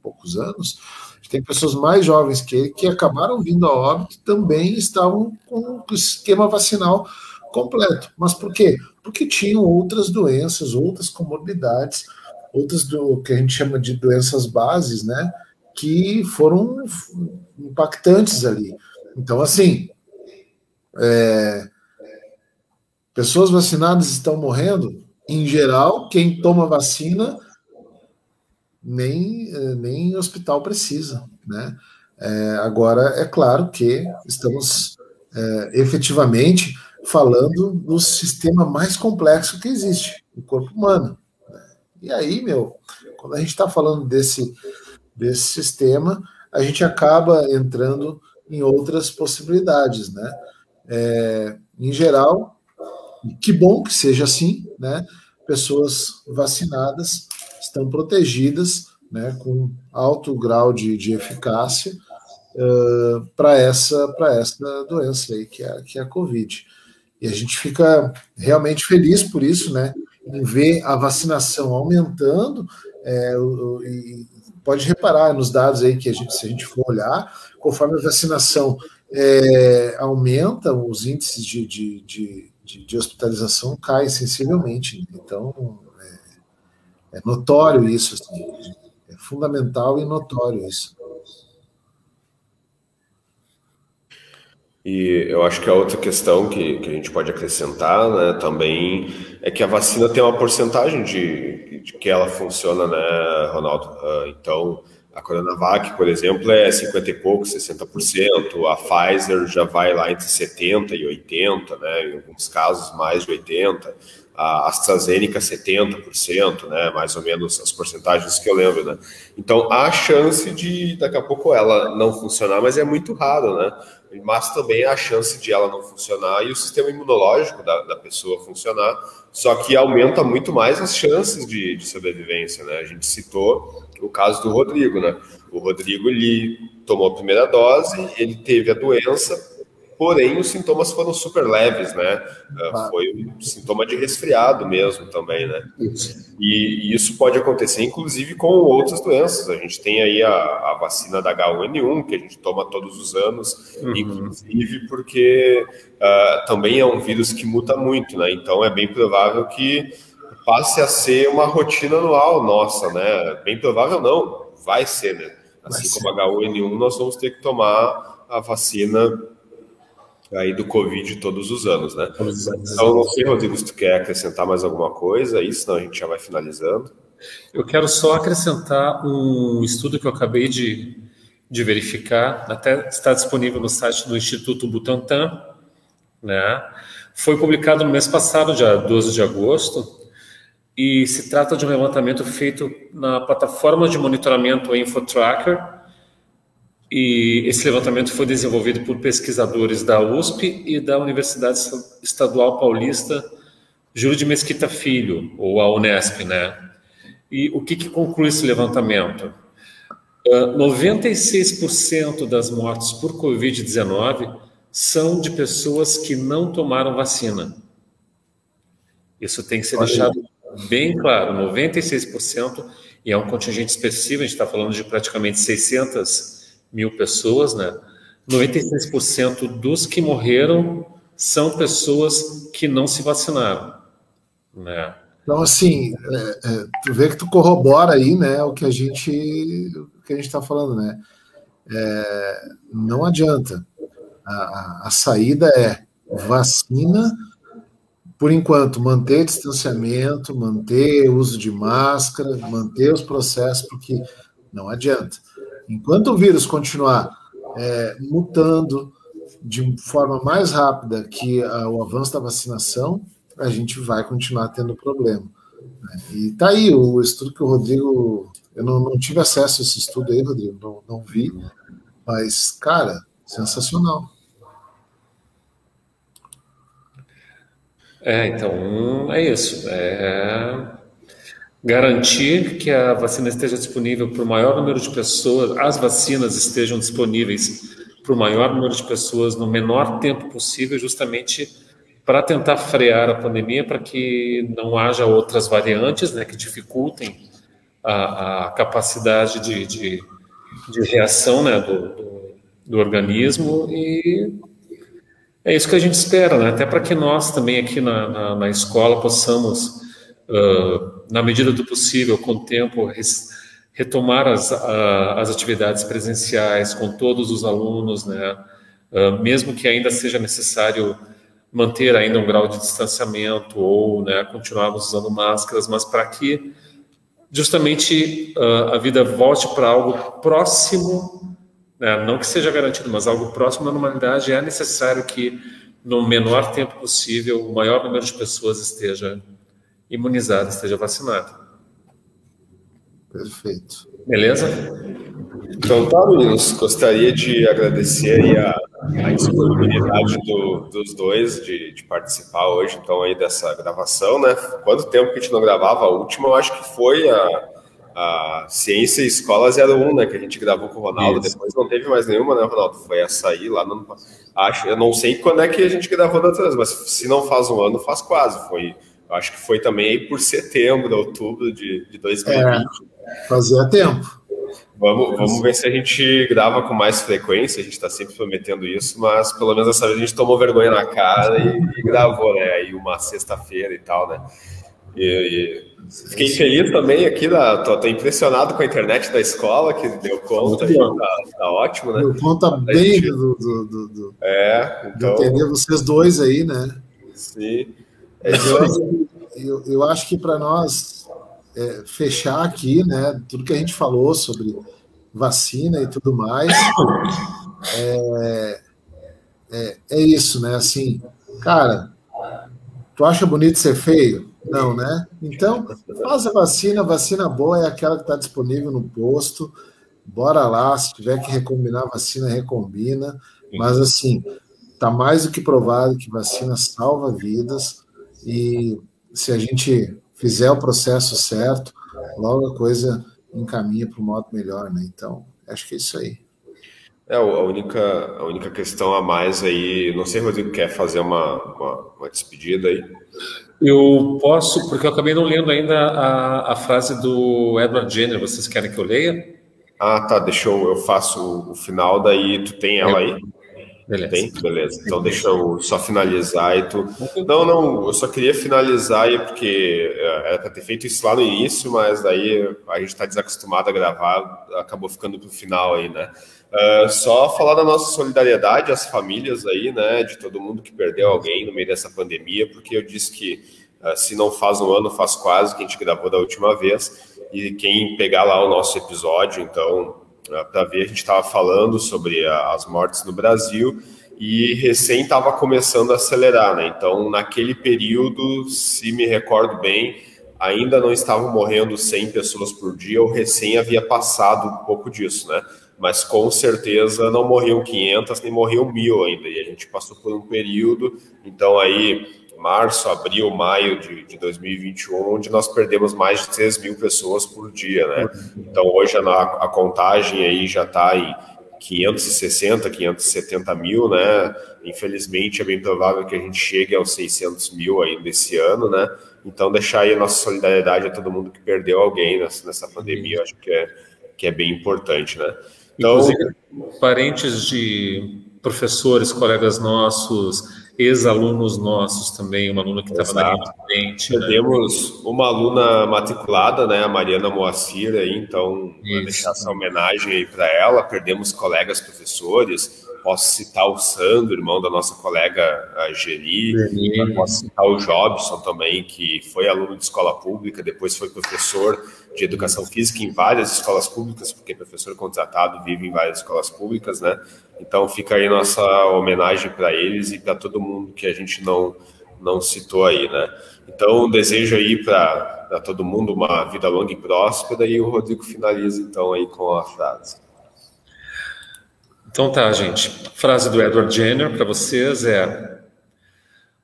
poucos anos, a gente tem pessoas mais jovens que ele que acabaram vindo a óbito também estavam com o esquema vacinal completo. Mas por quê? Porque tinham outras doenças, outras comorbidades, outras do que a gente chama de doenças bases, né, que foram impactantes ali. Então, assim, pessoas vacinadas estão morrendo, em geral, quem toma vacina nem hospital precisa, né? Agora, é claro que estamos efetivamente falando do sistema mais complexo que existe, o corpo humano. E aí, quando a gente está falando desse sistema, a gente acaba entrando em outras possibilidades, né? Em geral, que bom que seja assim, né? Pessoas vacinadas estão protegidas, né, com alto grau de eficácia para essa doença aí, que é a COVID. E a gente fica realmente feliz por isso, né? Em ver a vacinação aumentando, e pode reparar nos dados aí que se a gente for olhar, conforme a vacinação aumenta, os índices de hospitalização caem sensivelmente. Então, é notório isso, assim, é fundamental e notório isso. E eu acho que a outra questão que a gente pode acrescentar, né, também é que a vacina tem uma porcentagem de que ela funciona, né, Ronaldo? Então, a Coronavac, por exemplo, é 50 e pouco, 60%, a Pfizer já vai lá entre 70% e 80%, né, em alguns casos mais de 80%, a AstraZeneca 70%, né, mais ou menos as porcentagens que eu lembro, né? Então, há chance de, daqui a pouco, ela não funcionar, mas é muito raro, né? Mas também há chance de ela não funcionar e o sistema imunológico da pessoa funcionar, só que aumenta muito mais as chances de sobrevivência, né? A gente citou o caso do Rodrigo, né? O Rodrigo, ele tomou a primeira dose, ele teve a doença, porém, os sintomas foram super leves, né? Foi um sintoma de resfriado mesmo também, né? E isso pode acontecer, inclusive, com outras doenças. A gente tem aí a vacina da H1N1, que a gente toma todos os anos, inclusive porque também é um vírus que muta muito, né? Então, é bem provável que passe a ser uma rotina anual nossa, né? Bem provável não, vai ser, né? Assim como a H1N1, nós vamos ter que tomar a vacina aí do Covid todos os anos, né? Então, não sei, Rodrigo, se tu quer acrescentar mais alguma coisa aí, senão a gente já vai finalizando. Eu quero só acrescentar um estudo que eu acabei de verificar, até está disponível no site do Instituto Butantan, né? Foi publicado no mês passado, dia 12 de agosto, e se trata de um levantamento feito na plataforma de monitoramento InfoTracker. E esse levantamento foi desenvolvido por pesquisadores da USP e da Universidade Estadual Paulista Júlio de Mesquita Filho, ou a Unesp, né? E o que conclui esse levantamento? 96% das mortes por Covid-19 são de pessoas que não tomaram vacina. Isso tem que ser deixado bem claro, 96%, e é um contingente expressivo, a gente está falando de praticamente 600 mil pessoas, né? 96% dos que morreram são pessoas que não se vacinaram, né? Então, assim, tu vê que tu corrobora aí, né, o que a gente está falando, né? Não adianta. A saída é vacina, por enquanto, manter distanciamento, manter uso de máscara, manter os processos, porque não adianta. Enquanto o vírus continuar mutando de forma mais rápida que o avanço da vacinação, a gente vai continuar tendo problema, né? E tá aí o estudo que o Rodrigo... Eu não tive acesso a esse estudo aí, Rodrigo, não vi, mas, cara, sensacional. Então, é isso. Garantir que a vacina esteja disponível para o maior número de pessoas, as vacinas estejam disponíveis para o maior número de pessoas no menor tempo possível, justamente para tentar frear a pandemia, para que não haja outras variantes, né, que dificultem a capacidade de reação, né, do organismo. E é isso que a gente espera, né, até para que nós também aqui na escola possamos... na medida do possível, com o tempo, retomar as atividades presenciais com todos os alunos, né? Mesmo que ainda seja necessário manter ainda um grau de distanciamento ou, né, continuarmos usando máscaras, mas para que justamente a vida volte para algo próximo, né? Não que seja garantido, mas algo próximo da normalidade, é necessário que no menor tempo possível o maior número de pessoas esteja imunizado, esteja vacinado. Perfeito. Beleza? Então tá, meninos, gostaria de agradecer aí a disponibilidade dos dois de participar hoje, então, aí dessa gravação, né? Quanto tempo que a gente não gravava? A última, eu acho que foi a Ciência e Escola 01, né, que a gente gravou com o Ronaldo. Isso. Depois não teve mais nenhuma, né, Ronaldo? Foi essa aí lá no... Eu não sei quando é que a gente gravou da outra vez, mas se não faz um ano, faz quase, foi... Acho que foi também aí por setembro, outubro de 2020. Fazia tempo. Vamos ver se a gente grava com mais frequência, a gente está sempre prometendo isso, mas pelo menos dessa vez a gente tomou vergonha na cara e gravou, né? Aí uma sexta-feira e tal, né? E fiquei feliz também aqui, tô impressionado com a internet da escola, que deu conta, tá ótimo, né? Deu conta bem então... entender vocês dois aí, né? Sim. Eu acho que para nós fechar aqui, né, tudo que a gente falou sobre vacina e tudo mais, é isso, né? Assim, cara, Tu acha bonito ser feio? Não, né? Então, faz a vacina. Vacina boa é aquela que está disponível no posto. Bora lá, se tiver que recombinar a vacina, recombina. Mas, assim, está mais do que provado que vacina salva vidas. E se a gente fizer o processo certo, logo a coisa encaminha para um modo melhor, né? Então, acho que é isso aí. É, a única questão a mais aí, não sei, Rodrigo, quer fazer uma despedida aí? Eu posso, porque eu acabei não lendo ainda a frase do Edward Jenner, vocês querem que eu leia? Ah, tá, deixa eu faço o final, daí tu tem ela aí? Beleza. Tem? Beleza, então deixa eu só finalizar e tu... Não, eu só queria finalizar aí, porque era para ter feito isso lá no início, mas daí a gente está desacostumado a gravar, acabou ficando pro final aí, né? Só falar da nossa solidariedade às famílias aí, né, de todo mundo que perdeu alguém no meio dessa pandemia, porque eu disse que se não faz um ano, faz quase, que a gente gravou da última vez, e quem pegar lá o nosso episódio, então, para ver, a gente estava falando sobre as mortes no Brasil, e recém estava começando a acelerar, né, então, naquele período, se me recordo bem, ainda não estavam morrendo 100 pessoas por dia, ou recém havia passado um pouco disso, né, mas com certeza não morriam 500, nem morriam 1.000 ainda, e a gente passou por um período, então aí, março, abril, maio de 2021, onde nós perdemos mais de 3.000 pessoas por dia, né? Então hoje a contagem aí já está em 560, 570 mil, né? Infelizmente é bem provável que a gente chegue aos 600 mil ainda esse ano, né? Então deixar aí a nossa solidariedade a todo mundo que perdeu alguém nessa pandemia, eu acho que é bem importante, né? Então, inclusive, parentes de professores, colegas nossos, ex-alunos nossos também, uma aluna que estava na linha de frente. Perdemos uma aluna matriculada, né, a Mariana Moacir, aí, então, vou deixar essa homenagem aí para ela. Perdemos colegas professores, posso citar o Sandro, irmão da nossa colega a Geni, posso citar o Jobson também, que foi aluno de escola pública, depois foi professor de educação física em várias escolas públicas, porque professor contratado vive em várias escolas públicas, né? Então fica aí nossa homenagem para eles e para todo mundo que a gente não citou aí, né? Então desejo aí para todo mundo uma vida longa e próspera, e o Rodrigo finaliza então aí com a frase. Então tá, gente. A frase do Edward Jenner para vocês é: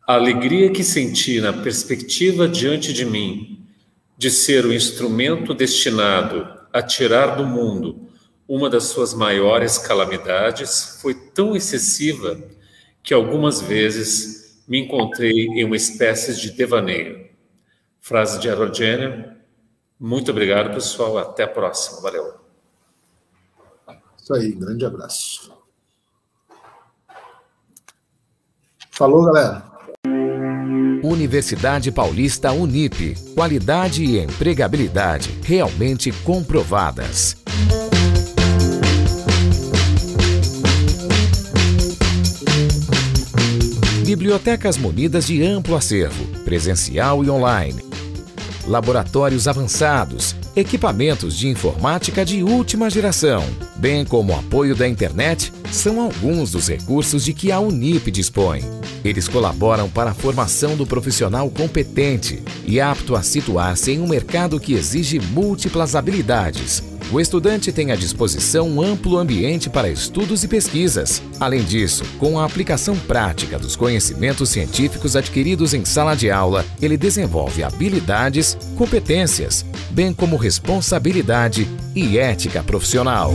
a alegria que senti na perspectiva diante de mim de ser o instrumento destinado a tirar do mundo uma das suas maiores calamidades foi tão excessiva que algumas vezes me encontrei em uma espécie de devaneio. Frase de Edward Jenner. Muito obrigado, pessoal. Até a próxima. Valeu. Isso aí, grande abraço. Falou, galera. Universidade Paulista Unip. Qualidade e empregabilidade realmente comprovadas. Bibliotecas munidas de amplo acervo, presencial e online. Laboratórios avançados, equipamentos de informática de última geração, bem como o apoio da internet, são alguns dos recursos de que a Unip dispõe. Eles colaboram para a formação do profissional competente e apto a situar-se em um mercado que exige múltiplas habilidades. O estudante tem à disposição um amplo ambiente para estudos e pesquisas. Além disso, com a aplicação prática dos conhecimentos científicos adquiridos em sala de aula, ele desenvolve habilidades, competências, bem como responsabilidade e ética profissional.